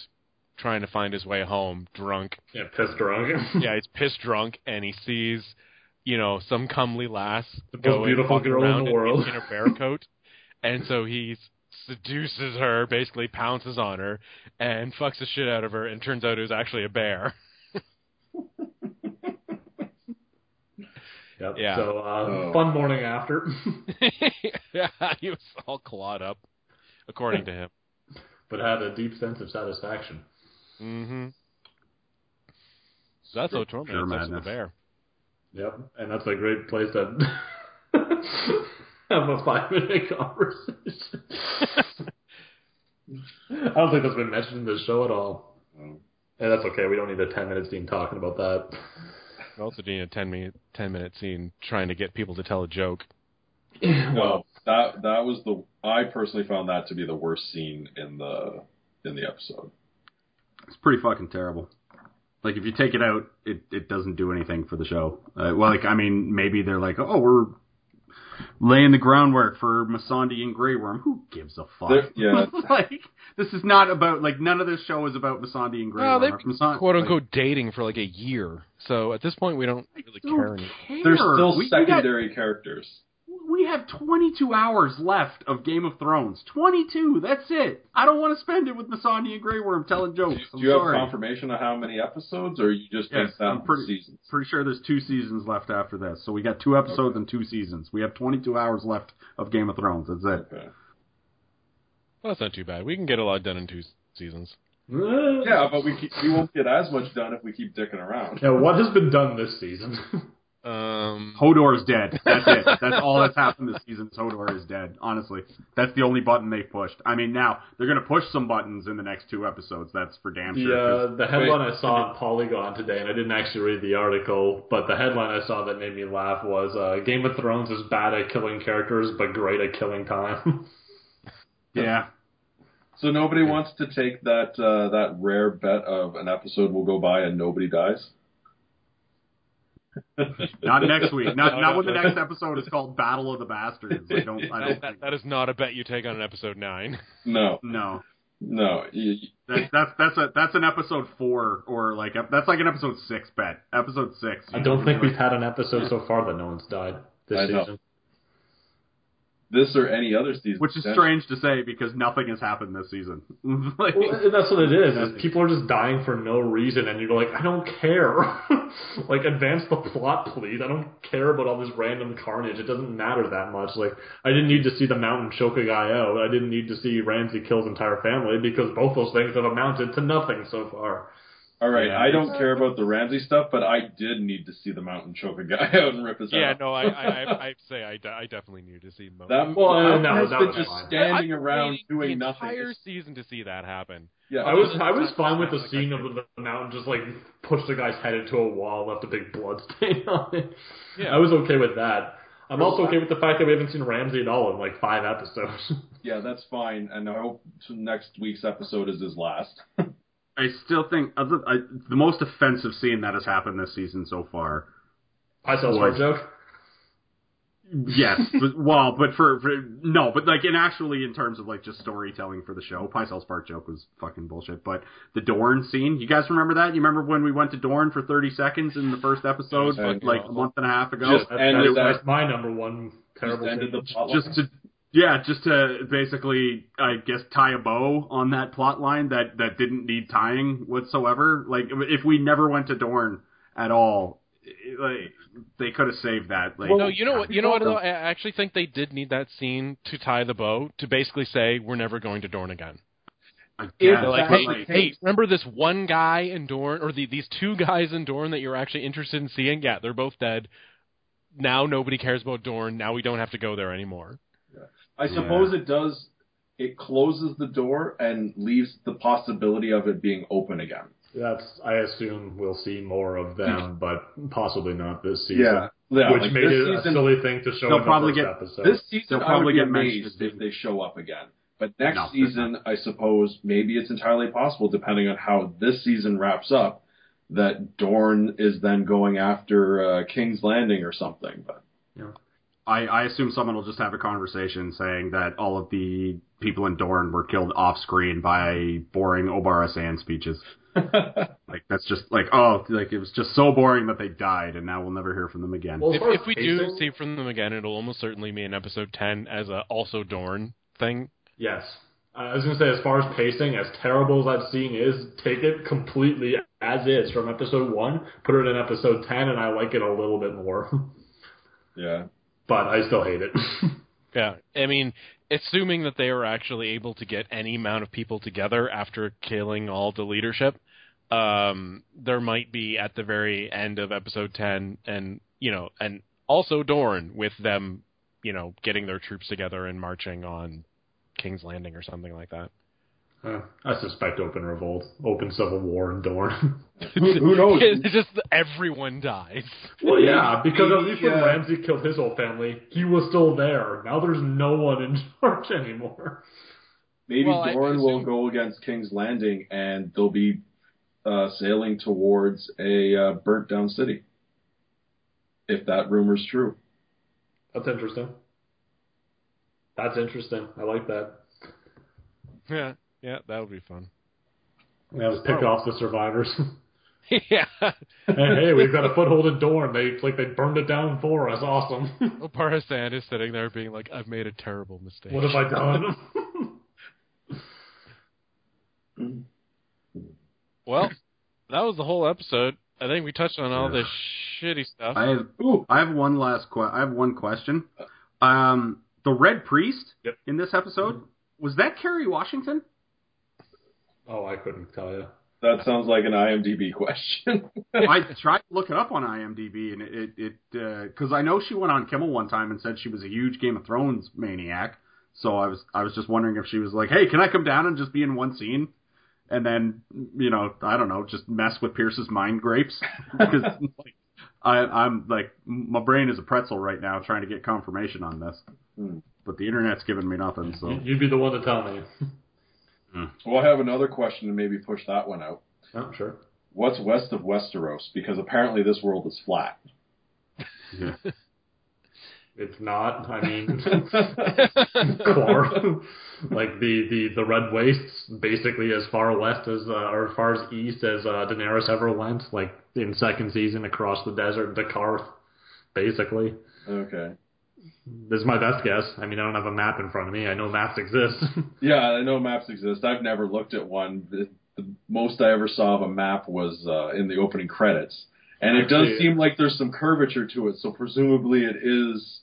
trying to find his way home, drunk. Yeah, pissed drunk. yeah, he's pissed drunk, and he sees, you know, some comely lass, the most beautiful girl in the world, in, in a bear coat, and so he seduces her, basically pounces on her, and fucks the shit out of her, and turns out it was actually a bear. Yep. Yeah. So, uh, oh. fun morning after. yeah, he was all clawed up, according to him. But had a deep sense of satisfaction. Mm-hmm. So that's how Torment sex with the bear. Yep, and that's a great place to have a five-minute conversation. I don't think that's been mentioned in this show at all. No. And that's okay, we don't need a ten-minute scene talking about that. We also need a ten-minute ten minute scene trying to get people to tell a joke. Well, that that was the I personally found that to be the worst scene in the in the episode. It's pretty fucking terrible. Like, if you take it out, it, it doesn't do anything for the show. Uh, well, like I mean, maybe they're like, oh, we're laying the groundwork for Missandei and Grey Worm. Who gives a fuck? They're, yeah, like this is not about like none of this show is about Missandei and Grey well, Worm. They've been, quote unquote like, dating for like a year, so at this point we don't I really don't care anymore. They're still we, secondary we got, characters. We have twenty-two hours left of Game of Thrones. twenty-two, that's it. I don't want to spend it with Missandei and Grey Worm telling jokes. Do you, do you have confirmation of how many episodes, or are you just yes, based on seasons? Pretty sure there's two seasons left after this. So we got two episodes okay. and two seasons. We have twenty-two hours left of Game of Thrones. That's it. Okay. Well, that's not too bad. We can get a lot done in two seasons. yeah, but we keep, we won't get as much done if we keep dicking around. Yeah, what has been done this season? Um, Hodor's dead. That's it. That's all that's happened this season. Hodor is dead. Honestly, that's the only button they've pushed. I mean, now they're gonna push some buttons in the next two episodes. That's for damn the, sure. Uh, the headline wait, I saw at Polygon today, and I didn't actually read the article, but the headline I saw that made me laugh was uh, "Game of Thrones is bad at killing characters, but great at killing time." yeah. So nobody yeah. wants to take that uh, that rare bet of an episode will go by and nobody dies. Not next week. Not no, not no, when no. the next episode is called Battle of the Bastards. I don't. I don't. That, that is not a bet you take on episode nine. No. No. No. That's that's that's a that's an episode four or like a, that's like an episode six bet. Episode six. I don't know, think we've had an episode so far that no one's died this I season. Know. This or any other season. Which is strange to say because nothing has happened this season. like, well, that's what it is, is. People are just dying for no reason, and you're like, I don't care. like, advance the plot, please. I don't care about all this random carnage. It doesn't matter that much. Like, I didn't need to see the Mountain choke a guy out. I didn't need to see Ramsay kill his entire family because both those things have amounted to nothing so far. All right, yeah, I don't care about the Ramsay stuff, but I did need to see the Mountain choke a guy out and rip his yeah, out. Yeah, no, I I, I say I, I definitely needed to see the Mountain. That, well, uh, no, has that been was just fine. standing I, around doing nothing. The entire season to see that happen. Yeah, I was I was fine with the scene of the Mountain just like pushed the guy's head into a wall, left a big blood stain on it. Yeah, I was okay with that. I'm also okay with the fact that we haven't seen Ramsay at all in like five episodes. Yeah, that's fine, and I hope next week's episode is his last. I still think other, I, the most offensive scene that has happened this season so far. I saw a joke. Yes, but, well, but for, for no, but like in actually in terms of like just storytelling for the show, Pycel's Spark joke was fucking bullshit. But the Dorne scene, you guys remember that? You remember when we went to Dorne for thirty seconds in the first episode, like, like a month and a half ago? Just that, ended that, that's my number one terrible ended the plot just to. Yeah, just to basically, I guess, tie a bow on that plot line that, that didn't need tying whatsoever. Like, if we never went to Dorne at all, it, like, they could have saved that. Like, well, no, you know what? You know what? Though? I actually think they did need that scene to tie the bow to basically say we're never going to Dorne again. Yeah, like, hey, like, hey, remember this one guy in Dorne, or the, these two guys in Dorne that you're actually interested in seeing? Yeah, they're both dead. Now nobody cares about Dorne. Now we don't have to go there anymore. I suppose yeah. it does, it closes the door and leaves the possibility of it being open again. That's, I assume we'll see more of them, but possibly not this season. Yeah. yeah which like made it season, a silly thing to show in the first get, episode. This season they'll probably get amazed if they show up again. But next no, season, I suppose, maybe it's entirely possible, depending on how this season wraps up, that Dorne is then going after uh, King's Landing or something. But yeah. I, I assume someone will just have a conversation saying that all of the people in Dorne were killed off screen by boring Obara Sand speeches. Like, that's just like, oh, like it was just so boring that they died and now we'll never hear from them again. Well, if, if we pacing, do see from them again, it'll almost certainly be in episode ten as a also Dorne thing. Yes. I was going to say, as far as pacing, as terrible as I've seen is, take it completely as is from episode one, put it in episode ten, and I like it a little bit more. Yeah. But I still hate it. Yeah. I mean, assuming that they were actually able to get any amount of people together after killing all the leadership, um, there might be at the very end of episode ten, and, you know, and also Dorne with them, you know, getting their troops together and marching on King's Landing or something like that. Uh, I suspect open revolt, open civil war in Dorne. who, who knows? It's just everyone dies. Well, yeah, because at least yeah. when Ramsay killed his whole family, he was still there. Now there's no one in charge anymore. Maybe well, Dorne assume... will go against King's Landing, and they'll be uh, sailing towards a uh, burnt-down city. If that rumor's true. That's interesting. That's interesting. I like that. Yeah, yeah, that would be fun. Yeah, let's pick oh. off the survivors. Yeah. hey, hey, we've got a foothold in Dorne. They like they burned it down for us. Awesome. Opara Sand is sitting there being like, I've made a terrible mistake. What have I done? Well, that was the whole episode. I think we touched on all yeah. this shitty stuff. I have, ooh, I have one last que- I have one question. Um... The Red Priest yep. in this episode, mm-hmm. was that Kerry Washington? Oh, I couldn't tell you. That sounds like an I M D B question. I tried to look it up on I M D B, and it it because uh, I know she went on Kimmel one time and said she was a huge Game of Thrones maniac. So I was I was just wondering if she was like, hey, can I come down and just be in one scene, and then you know I don't know, just mess with Pierce's mind grapes. Because like, I, I'm like, my brain is a pretzel right now trying to get confirmation on this. Mm. But the internet's giving me nothing, so. You'd be the one to tell me. Mm. Well, I have another question to maybe push that one out. Oh, sure. What's west of Westeros? Because apparently this world is flat. Yeah. It's not. I mean, core. Like the, the, the Red Wastes, basically as far west as uh, or as far as east as uh, Daenerys ever went. Like in second season, across the desert, the Karth, basically. Okay. This is my best guess. I mean, I don't have a map in front of me. I know maps exist. Yeah, I know maps exist. I've never looked at one. The, the most I ever saw of a map was uh, in the opening credits, and it Actually, does seem like there's some curvature to it. So presumably, it is.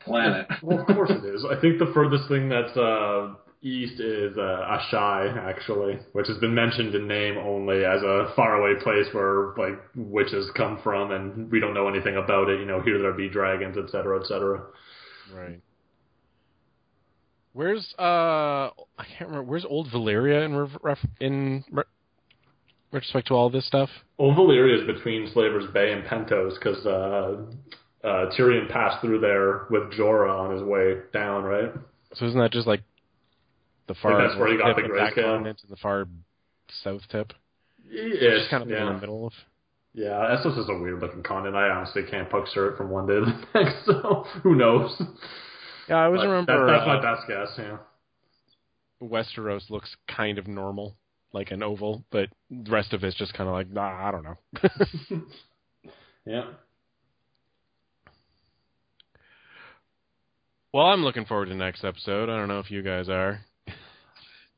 Planet. Well, of course it is. I think the furthest thing that's uh, east is uh, Ashai, actually, which has been mentioned in name only as a faraway place where like witches come from, and we don't know anything about it. You know, here there be dragons, et cetera, et cetera. Right. Where's uh? I can't remember. Where's Old Valyria in ref- in re- respect to all this stuff? Old Valyria is between Slaver's Bay and Pentos, because. Uh, Uh, Tyrion passed through there with Jorah on his way down, right? So isn't that just like the far? That's where he got the grayscale into the far south tip. It's just kind of yeah. in the middle of. Yeah, Essos is a weird looking continent. I honestly can't picture it from one day to the next. So who knows? Yeah, I always but remember. That, that's uh, my best guess. Yeah. Westeros looks kind of normal, like an oval, but the rest of it's just kind of like nah, I don't know. Yeah. Well, I'm looking forward to the next episode. I don't know if you guys are.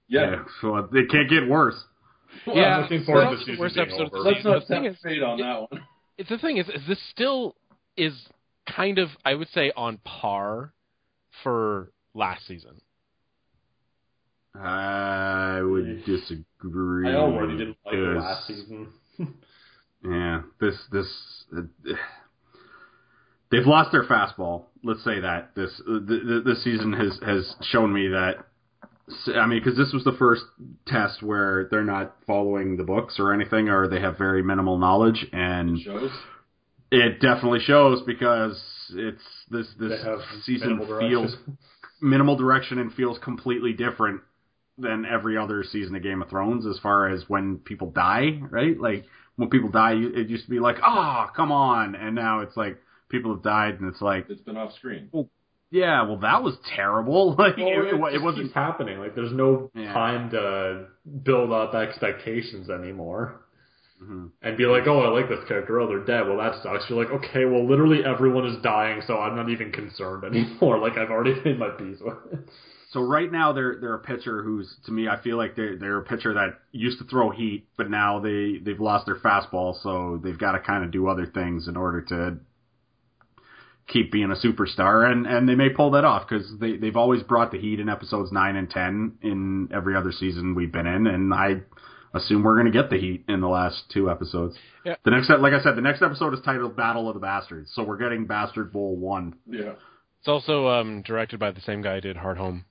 Yeah, yeah so it can't get worse. Well, yeah, I'm looking forward to the season worst being episode over. Let's not set fate on it, that one. It, the thing is, is, this still is kind of, I would say, on par for last season. I would disagree. I already didn't like this. last season. yeah, this this. Uh, They've lost their fastball. Let's say that this the, this season has, has shown me that. I mean, because this was the first test where they're not following the books or anything, or they have very minimal knowledge, and it, shows. It definitely shows because it's this this season minimal feels direction. minimal direction and feels completely different than every other season of Game of Thrones as far as when people die, right? Like when people die, it used to be like, oh, come on, and now it's like. people have died, and it's like... It's been off screen. Well, yeah, well, that was terrible. Like, well, it, it, it, it wasn't happening. Like, there's no yeah. time to build up expectations anymore. Mm-hmm. And be like, oh, I like this character. Oh, they're dead. Well, that sucks. You're like, okay, well, literally everyone is dying, so I'm not even concerned anymore. Like, I've already made my peace with it. So right now they're they're a pitcher who's, to me, I feel like they're they're a pitcher that used to throw heat, but now they they've lost their fastball, so they've got to kind of do other things in order to keep being a superstar, and and they may pull that off because they they've always brought the heat in episodes nine and ten in every other season we've been in, and I assume we're going to get the heat in the last two episodes. Yeah. The next, like I said, the next episode is titled Battle of the Bastards, so we're getting Bastard Bowl one. Yeah, it's also um, directed by the same guy who did Hard Home.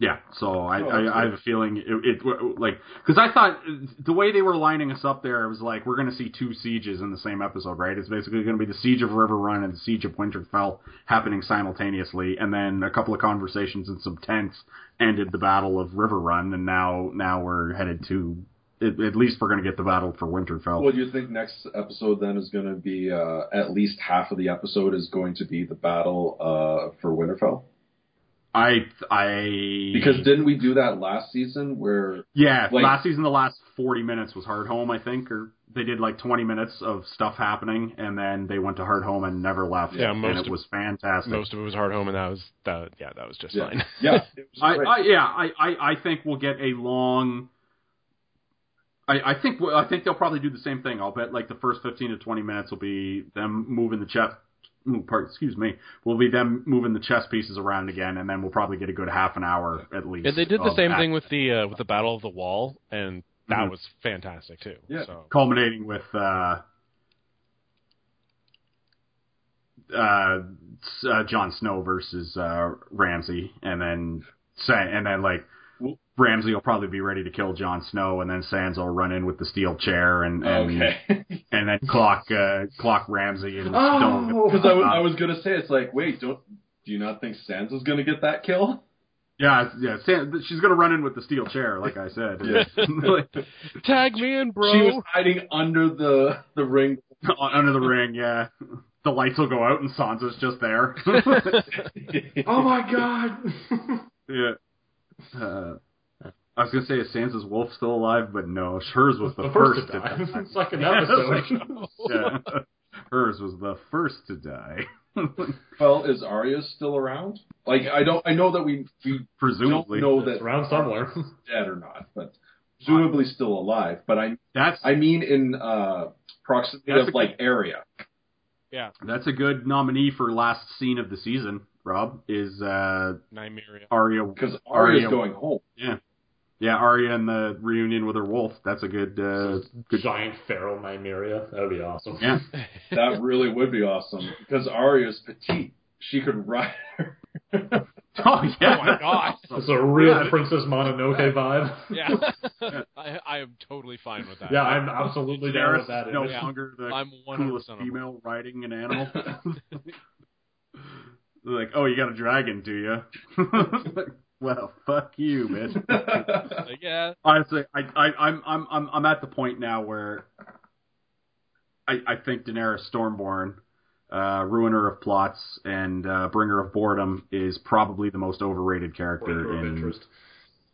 Yeah, so I, oh, I, I have a feeling it, it like because I thought the way they were lining us up there, it was like we're going to see two sieges in the same episode, right? It's basically going to be the Siege of River Run and the Siege of Winterfell happening simultaneously, and then a couple of conversations and some tents ended the Battle of River Run, and now now we're headed to it, at least we're going to get the battle for Winterfell. Well, do you think next episode then is going to be uh, at least half of the episode is going to be the battle uh, for Winterfell? I I because didn't we do that last season where yeah like, last season the last forty minutes was Hard Home, I think, or they did like twenty minutes of stuff happening and then they went to Hard Home and never left. Yeah, most and it of, was fantastic. Most of it was Hard Home, and that was that yeah that was just yeah. fine. Yeah, it was I, I yeah I, I, I think we'll get a long. I, I think I think they'll probably do the same thing. I'll bet like the first fifteen to twenty minutes will be them moving the chest. Part, excuse me, will be them moving the chess pieces around again, and then we'll probably get a good half an hour at least. Yeah, they did the same that. thing with the uh, with the Battle of the Wall, and that mm-hmm. was fantastic too. Yeah, so. Culminating with uh, uh, uh, Jon Snow versus uh, Ramsay, and then and then like Ramsay will probably be ready to kill Jon Snow, and then Sansa will run in with the steel chair, and and, okay. and then clock uh, clock Ramsay and oh, stone. Because I, w- I was gonna say, it's like, wait, don't do you not think Sansa's gonna get that kill? Yeah, yeah, Sansa, she's gonna run in with the steel chair, like I said. Yeah. Tag me in, bro. She was hiding under the the ring. Under the ring, yeah. The lights will go out, and Sansa's just there. Oh my god. Yeah. Uh, I was going to say, is Sansa's wolf still alive? But no, hers was the, the first, first to die. die. Second episode. Yeah. Hers was the first to die. Well, is Arya still around? Like, I don't, I know that we, we presumably don't know that around somewhere, dead or not, but presumably still alive. But I, that's, I mean, in uh, proximity of a, like area. Yeah, that's a good nominee for last scene of the season. Rob is uh, Nymeria. Arya, because Arya's Arya, going home. Yeah. Yeah, Arya and the reunion with her wolf. That's a good... Uh, good giant feral Nymeria. That would be awesome. Yeah. That really would be awesome. Because Arya's petite. She could ride her. Oh, yeah. Oh, my God. It's a real yeah. Princess Mononoke vibe. Yeah. yeah. I, I am totally fine with that. Yeah, I'm absolutely down with that. No yeah. longer the I'm coolest female riding an animal. Like, oh, you got a dragon, do you? Well, fuck you, bitch. Like, yeah. Honestly, I, I, I'm, I'm, I'm, I'm at the point now where I, I think Daenerys Stormborn, uh, ruiner of plots and uh, bringer of boredom, is probably the most overrated character. Breaker in of interest.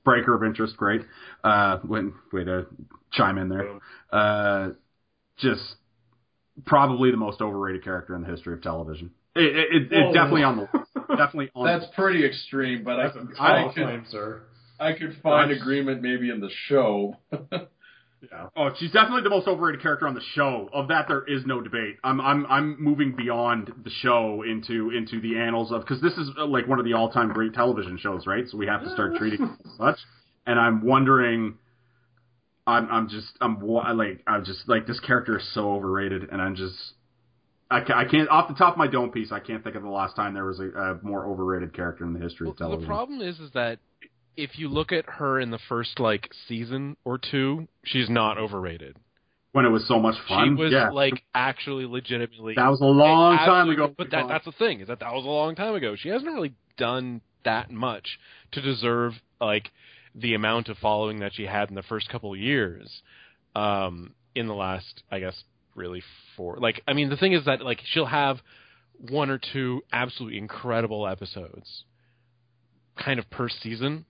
Breaker of interest, great. Uh, when way to chime in there. Uh, just probably the most overrated character in the history of television. It, it, it, it definitely on the. Definitely on That's the, pretty extreme, but I could, I, could, claim, sir. I could find That's, agreement maybe in the show. Yeah. Oh, she's definitely the most overrated character on the show. Of that, there is no debate. I'm I'm I'm moving beyond the show into into the annals of, because this is like one of the all time great television shows, right? So we have to start treating it as such. And I'm wondering, I'm I'm just I'm like I'm just like this character is so overrated, and I'm just. I can't, off the top of my dome piece, I can't think of the last time there was a, a more overrated character in the history well, of television. The problem is, is that if you look at her in the first, like, season or two, she's not overrated. When it was so much fun? She was, yeah. like, actually legitimately... That was a long time ago. But that, that's the thing, is that that was a long time ago. She hasn't really done that much to deserve, like, the amount of following that she had in the first couple of years um, in the last, I guess... really for, like, I mean, the thing is that, like, she'll have one or two absolutely incredible episodes kind of per season.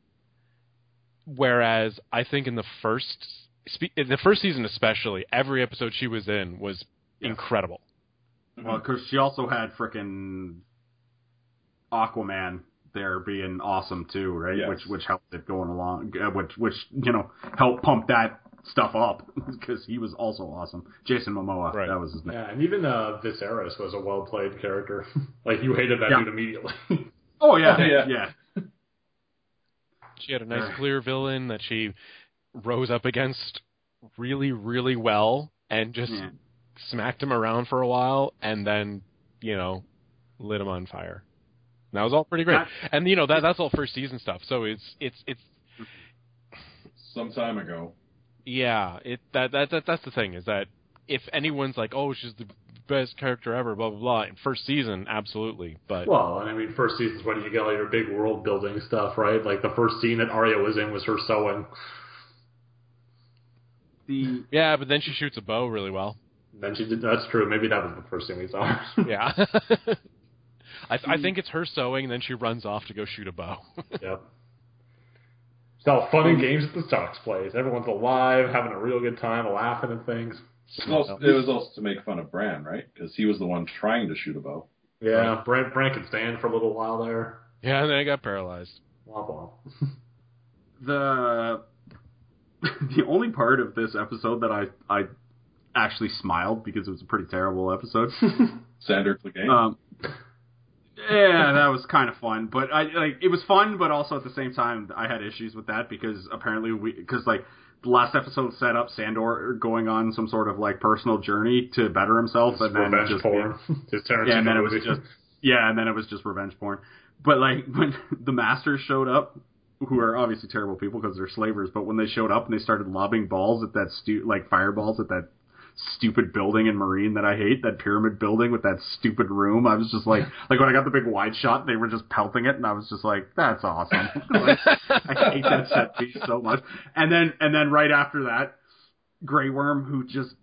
Whereas I think in the first, in the first season, especially, every episode she was in was yeah. incredible. Well, because she also had frickin' Aquaman there being awesome too, right? Yes. Which which helped it going along, which which you know helped pump that stuff up because he was also awesome. Jason Momoa, right. That was his name. Yeah, and even uh, Viserys was a well played character. Like you hated that yeah. dude immediately. Oh yeah, yeah, yeah. She had a nice clear villain that she rose up against really, really well, and just yeah. smacked him around for a while, and then you know lit him on fire. That was all pretty great, and you know that that's all first season stuff. So it's it's it's some time ago. Yeah, it that that, that that's the thing is that if anyone's like, oh, she's the best character ever, blah blah blah, in first season, absolutely. But well, and I mean, first season's when you get all your big world building stuff, right? Like the first scene that Arya was in was her sewing. The yeah, but then she shoots a bow really well. Then she did. That's true. Maybe that was the first scene we saw. Yeah. I, th- I think it's her sewing, and then she runs off to go shoot a bow. Yep. It's all fun and games at the Stark's place. Everyone's alive, having a real good time, laughing and things. Also, it was also to make fun of Bran, right? Because he was the one trying to shoot a bow. Yeah, right. Bran, Bran could stand for a little while there. Yeah, and then he got paralyzed. Womp womp. The, the only part of this episode that I, I actually smiled, because it was a pretty terrible episode. Sandor Clegane. Um... Yeah, that was kind of fun, but I like it was fun, but also at the same time I had issues with that because apparently we because like the last episode set up Sandor going on some sort of like personal journey to better himself, and then revenge just, porn. Yeah, yeah, and then it was just yeah, and then it was just revenge porn. But like when the masters showed up, who are obviously terrible people because they're slavers, but when they showed up and they started lobbing balls at that stu- like fireballs at that. stupid building in Marine that I hate, that pyramid building with that stupid room. I was just like, like when I got the big wide shot, they were just pelting it, and I was just like, that's awesome. Like, I hate that set piece so much. And then, and then right after that, Grey Worm, who just,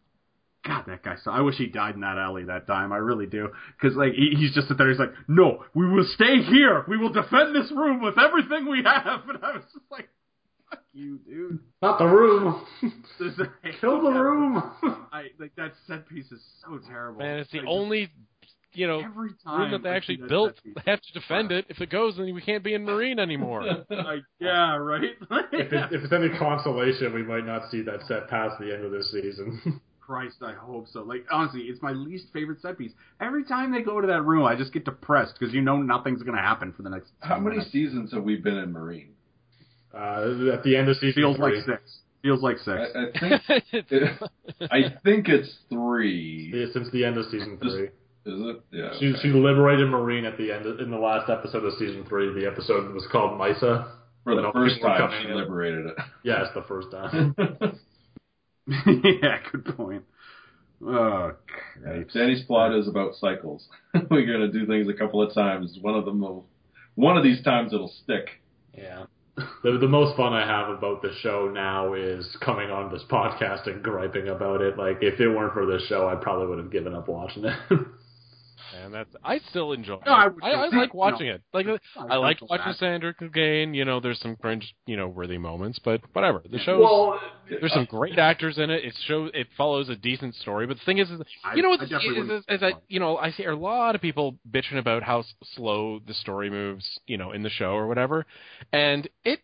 God, that guy. So I wish he died in that alley that time. I really do, because like he, he's just there. He's like, no, we will stay here. We will defend this room with everything we have. And I was just like, fuck you, dude. Not the room. Kill the room. I like that set piece is so terrible. Man, it's the I only just, you know every time room that they I actually that built. They have to defend it. If it goes, then we can't be in Marine anymore. Like, yeah, right. if, it, if it's any consolation, we might not see that set past the end of this season. Christ, I hope so. Like, honestly, it's my least favorite set piece. Every time they go to that room, I just get depressed because you know nothing's going to happen for the next. How many minutes. seasons have we been in Marine? Uh, at the end of season Feels three. like six. Feels like six. I, I, think, it, I think it's three. Yeah, since the end of season three. Just, is it? Yeah. She, okay. she liberated Marine at the end of, in the last episode of season three. The episode was called Mysa. For the first time she liberated it. Yeah, it's the first time. Yeah, good point. Oh, great. Danny's plot is about cycles. We're going to do things a couple of times. One of them will, one of these times it'll stick. Yeah. The, the most fun I have about the show now is coming on this podcast and griping about it. Like, if it weren't for this show, I probably would have given up watching it. And that's I still enjoy it. No, I, I, I like watching no. it. Like, I, I like watching Sandor Clegane. You know, there's some cringe, you know, worthy moments, but whatever. The show, well, there's uh, some great actors in it. It show it follows a decent story, but the thing is, is I, you know what? Is, is, is that you know, I see a lot of people bitching about how slow the story moves, you know, in the show or whatever, and it,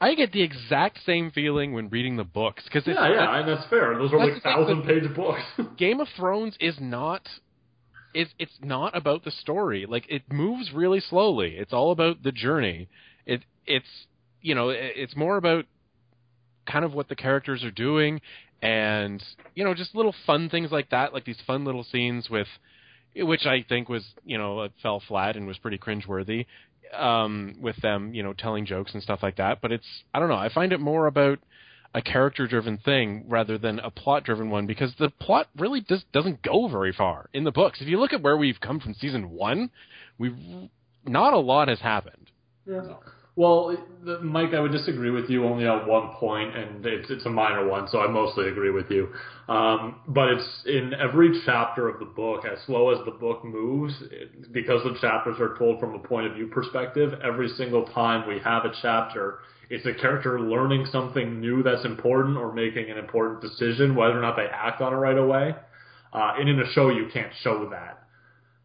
I get the exact same feeling when reading the books because yeah, yeah, like, and that's fair. Those are like thousand page books. Game of Thrones is not. It's it's not about the story. Like it moves really slowly. It's all about the journey. It it's you know it's more about kind of what the characters are doing, and you know just little fun things like that, like these fun little scenes with, which I think was you know it fell flat and was pretty cringeworthy, um, with them you know telling jokes and stuff like that. But it's I don't know. I find it more about a character-driven thing rather than a plot-driven one, because the plot really just doesn't go very far in the books. If you look at where we've come from season one, we've not a lot has happened. Yeah. Well, Mike, I would disagree with you only on one point, and it's it's a minor one, so I mostly agree with you. Um, but it's in every chapter of the book, as slow as the book moves, it, because the chapters are told from a point of view perspective, every single time we have a chapter, it's a character learning something new that's important or making an important decision, whether or not they act on it right away. Uh, and in a show, you can't show that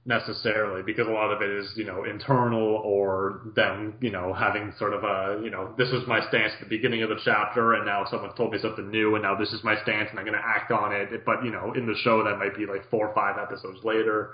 necessarily, because a lot of it is, you know, internal, or them, you know, having sort of a, you know, this was my stance at the beginning of the chapter, and now someone told me something new, and now this is my stance, and I'm going to act on it. But, you know, in the show, that might be like four or five episodes later.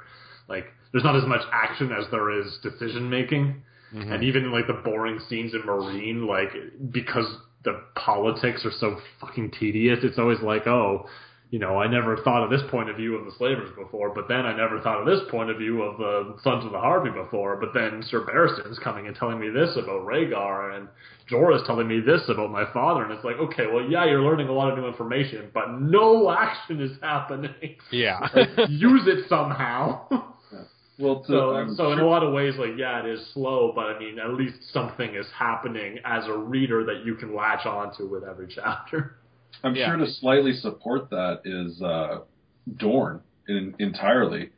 Like, there's not as much action as there is decision-making. Mm-hmm. And even, like, the boring scenes in Marine, like, because the politics are so fucking tedious, it's always like, oh, you know, I never thought of this point of view of the Slavers before, but then I never thought of this point of view of the uh, Sons of the Harpy before, but then Ser Barristan's coming and telling me this about Rhaegar, and Jorah's telling me this about my father, and it's like, okay, well, yeah, you're learning a lot of new information, but no action is happening. Yeah. Like, use it somehow. Well, so, so, um, so in a lot of ways, like, yeah, it is slow, but I mean, at least something is happening as a reader that you can latch onto with every chapter. I'm yeah. sure to slightly support that is uh, Dorne in, entirely,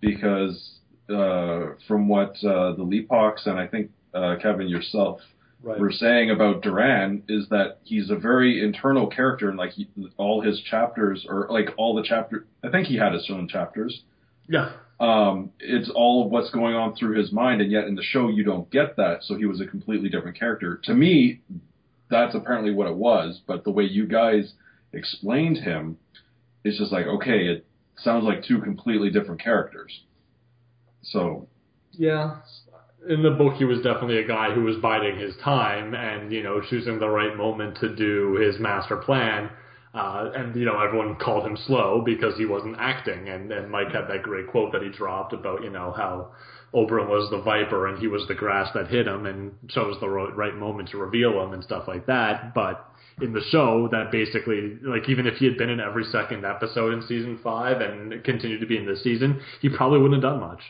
because uh, from what uh, the Leapocks and I think uh, Kevin yourself right. were saying about Duran is that he's a very internal character, and like he, all his chapters or like all the chapter, I think he had his own chapters. Yeah. Um, it's all of what's going on through his mind, and yet in the show you don't get that, so he was a completely different character. To me, that's apparently what it was, but the way you guys explained him, it's just like, okay, it sounds like two completely different characters. So. Yeah. In the book, he was definitely a guy who was biding his time and, you know, choosing the right moment to do his master plan. Uh, and, you know, everyone called him slow because he wasn't acting. And, and Mike had that great quote that he dropped about, you know, how Oberyn was the viper and he was the grass that hit him and chose the right moment to reveal him and stuff like that. But in the show, that basically, like, even if he had been in every second episode in season five and continued to be in this season, he probably wouldn't have done much.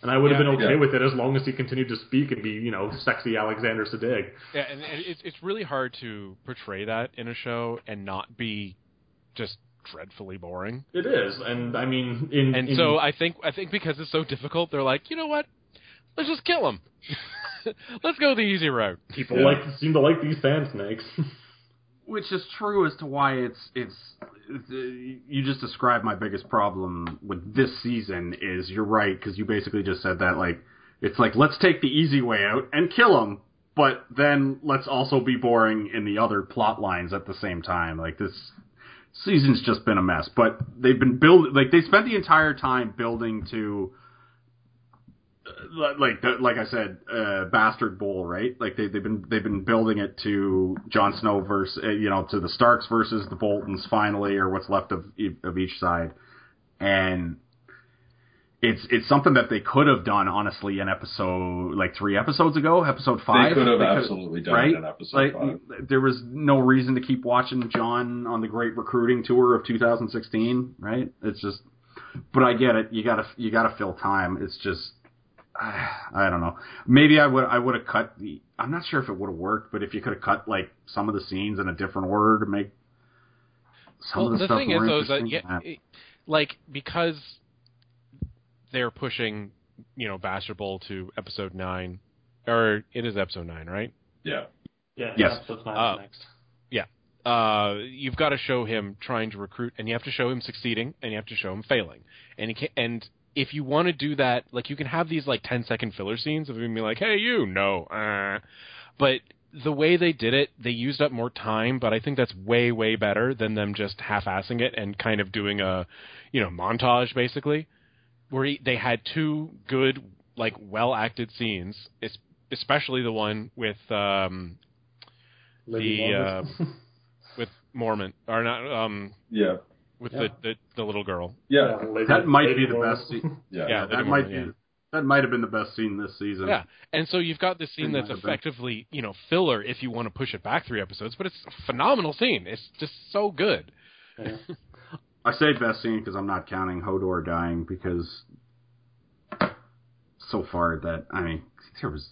And I would yeah, have been okay yeah. with it as long as he continued to speak and be, you know, sexy Alexander Siddig. Yeah, and, and it's it's really hard to portray that in a show and not be just dreadfully boring. It is, and I mean, in and in, so I think I think because it's so difficult, they're like, you know what, let's just kill him. Let's go the easy route. People yeah. like seem to like these sand snakes. Which is true as to why it's it's you just described my biggest problem with this season is you're right, because you basically just said that, like, it's like, let's take the easy way out and kill him, but then let's also be boring in the other plot lines at the same time. Like, this season's just been a mess, but they've been build like they spent the entire time building to. Like like I said, uh, Bastard Bowl, right? Like they they've been they've been building it to Jon Snow versus uh, you know to the Starks versus the Boltons finally, or what's left of of each side, and it's it's something that they could have done honestly in episode like three episodes ago, episode five. They could have they absolutely could, done right? it in episode like, five. There was no reason to keep watching Jon on the Great Recruiting Tour of two thousand sixteen, right? It's just, but I get it. You gotta you gotta fill time. It's just. I don't know. Maybe I would I would have cut the... I'm not sure if it would have worked, but if you could have cut, like, some of the scenes in a different order to make some well, of the, the stuff thing more is, though, is that, yeah, it, like, because they're pushing, you know, Bastard Bowl to episode nine, or it is episode nine, right? Yeah. Yeah, yes. Episode nine is next. Yeah. Uh, you've got to show him trying to recruit, and you have to show him succeeding, and you have to show him failing. And he can't... And, if you want to do that, like, you can have these, like, ten-second filler scenes of him being like, hey, you, no. Uh. But the way they did it, they used up more time, but I think that's way, way better than them just half-assing it and kind of doing a, you know, montage, basically, where he, they had two good, like, well-acted scenes, es- especially the one with um, the... Uh, with Mormont. Or not... Um, yeah. With yeah. the, the, the little girl. Yeah. yeah that might be the world. best scene. Yeah. yeah that might world, be yeah. that might have been the best scene this season. Yeah. And so you've got this scene it that's effectively, you know, filler if you want to push it back three episodes, but it's a phenomenal scene. It's just so good. Yeah. I say best scene because I'm not counting Hodor dying, because so far that, I mean, there was...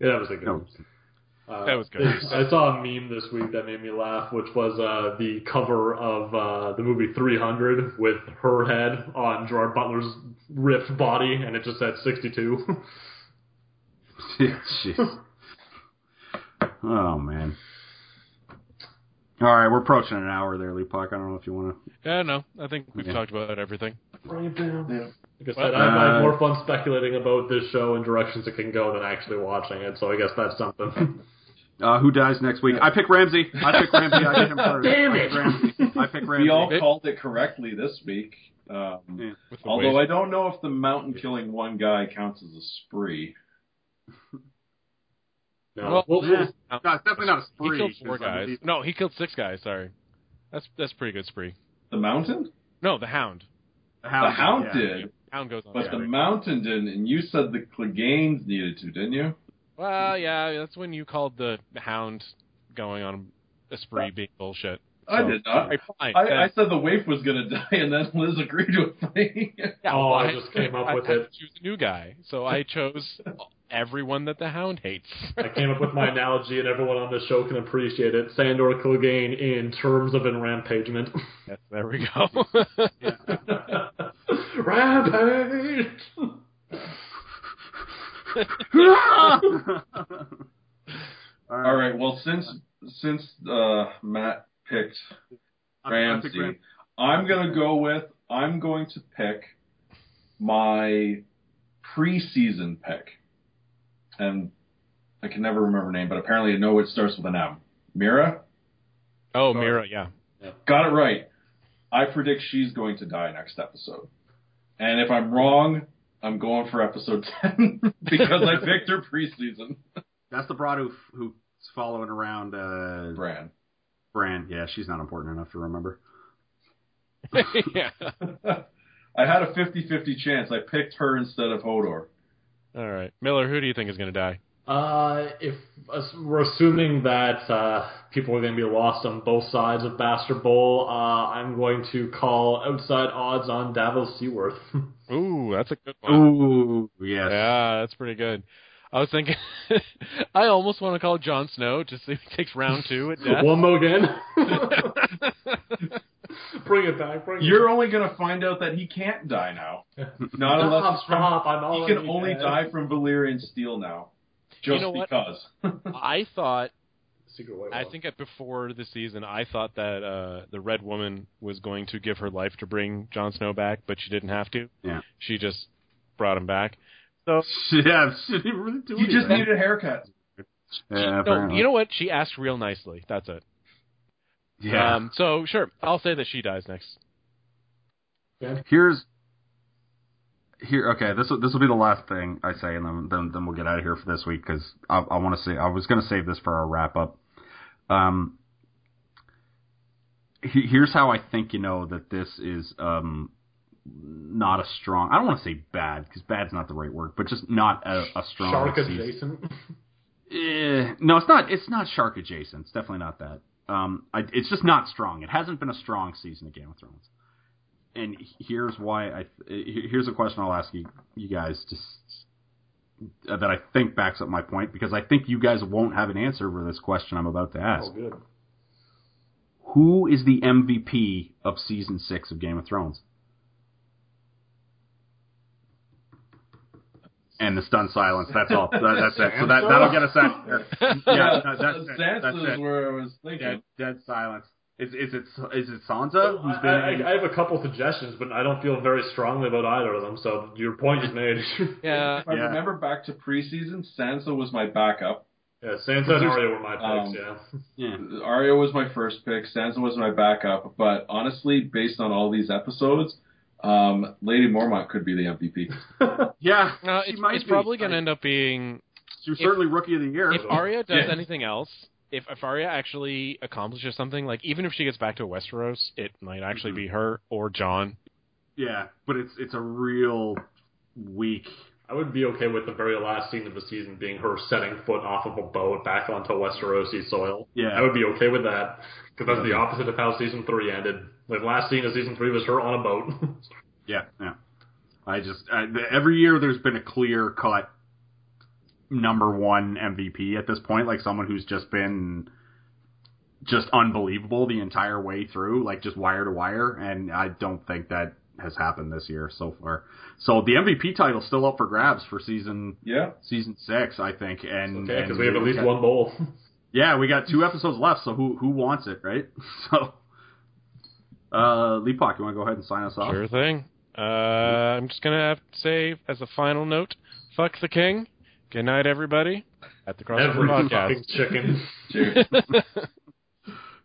Yeah, that was a good no, Uh, that was good. I saw a meme this week that made me laugh, which was uh, the cover of uh, the movie three hundred with her head on Gerard Butler's ripped body, and it just said sixty-two. Jeez. Oh, man. All right, we're approaching an hour there, Leapock. I don't know if you want to... Yeah, no. I think we've yeah. talked about everything. Bring it down. Yeah. Like I said, well, I have uh, more fun speculating about this show and directions it can go than actually watching it, so I guess that's something. Uh, who dies next week? I pick Ramsay. I pick Ramsay. I get him first. Damn it! I pick Ramsay. Ramsay. We all it, called it correctly this week. Um, yeah, although ways. I don't know if the mountain killing one guy counts as a spree. No, well, well, yeah. no it's definitely not a spree. He killed four guys. No, he killed six guys. Sorry, that's that's pretty good spree. The mountain? No, the hound. The hound, the hound yeah, did. Yeah. Hound goes on but the mountain didn't, and you said the Cleganes needed to, didn't you? Well, yeah, that's when you called the hound going on a spree being bullshit. So, I did not. Right, fine. I, I said the waif was going to die, and then Liz agreed to a thing. Yeah, oh, well, I just came up I with it. Choose a new guy, so I chose everyone that the hound hates. I came up with my analogy, and everyone on the show can appreciate it. Sandor Clegane in terms of enrampagement. Yes, there we go. Yeah. Rampage! All right. All right. Well, since since uh, Matt picked Ramsay, I pick I'm going to go with I'm going to pick my preseason pick, and I can never remember her name, but apparently I know it starts with an M. Mira. Oh, Sorry. Mira. Yeah. yeah. Got it right. I predict she's going to die next episode. And if I'm wrong, I'm going for episode ten because I picked her preseason. That's the broad who, who's following around uh, Bran. Bran, yeah, she's not important enough to remember. Yeah. I had a fifty-fifty chance. I picked her instead of Hodor. All right. Miller, who do you think is going to die? Uh, if uh, we're assuming that uh, people are going to be lost on both sides of Bastard Bowl, uh, I'm going to call outside odds on Davos Seaworth. Ooh, that's a good one. Ooh, yes. Yeah, that's pretty good. I was thinking, I almost want to call Jon Snow to see if he takes round two at death. One more again. Bring it back. Bring You're it back. only going to find out that he can't die now. Not unless from, I'm he can only dead. die from Valyrian steel now. Just you know because. What? I thought, I think at before the season, I thought that uh, the Red Woman was going to give her life to bring Jon Snow back, but she didn't have to. Yeah. She just brought him back. So yeah, she didn't really do You just needed a haircut. Yeah, she, no, you know what? She asked real nicely. That's it. Yeah. Um, so, sure, I'll say that she dies next. Yeah. Here's... Here, okay. This will this will be the last thing I say, and then then, then we'll get out of here for this week because I, I want to say I was going to save this for our wrap up. Um, he, here's how I think you know that this is um not a strong. I don't want to say bad because bad's not the right word, but just not a, a strong shark adjacent. Eh, no, it's not. It's not shark adjacent. It's definitely not that. Um, I, it's just not strong. It hasn't been a strong season of Game of Thrones. And here's why I here's a question I'll ask you, you guys just uh, that I think backs up my point because I think you guys won't have an answer for this question I'm about to ask. Oh, good. Who is the M V P of season six of Game of Thrones? And the stunned silence. That's all. That, that's it. So that that'll get us out of there. Yeah, no, that's it. That's it. Where I was thinking. Dead, dead silence. Is is it is it Sansa? Who's been I, I, I have a couple suggestions, but I don't feel very strongly about either of them. So your point is made. Yeah. If I yeah. remember back to preseason, Sansa was my backup. Yeah, Sansa and Arya were my picks. Um, yeah. yeah. Arya was my first pick. Sansa was my backup. But honestly, based on all these episodes, um, Lady Mormont could be the M V P. yeah, uh, she it's, might. It's be. probably going to end up being. She's certainly Rookie of the Year. If so. Arya does yeah. anything else. If, if Arya actually accomplishes something, like even if she gets back to Westeros, it might actually mm-hmm. be her or Jon. Yeah, but it's it's a real weak. I would be okay with the very last scene of the season being her setting foot off of a boat back onto Westerosi soil. Yeah, I would be okay with that because that's yeah. the opposite of how season three ended. The last scene of season three was her on a boat. yeah, yeah. I just I, every year there's been a clear cut number one M V P at this point, like someone who's just been just unbelievable the entire way through, like just wire to wire. And I don't think that has happened this year so far. So the M V P title's still up for grabs for season yeah season six, I think. And okay, because we have at least got, one bowl. Yeah, we got two episodes left, so who who wants it, right? So, uh, Leapock, you want to go ahead and sign us off? Sure thing. Uh, I'm just gonna have to say as a final note, fuck the king. Good night, everybody. At the Crossover Podcast. Every fucking chicken. Cheers.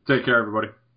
Take care, everybody.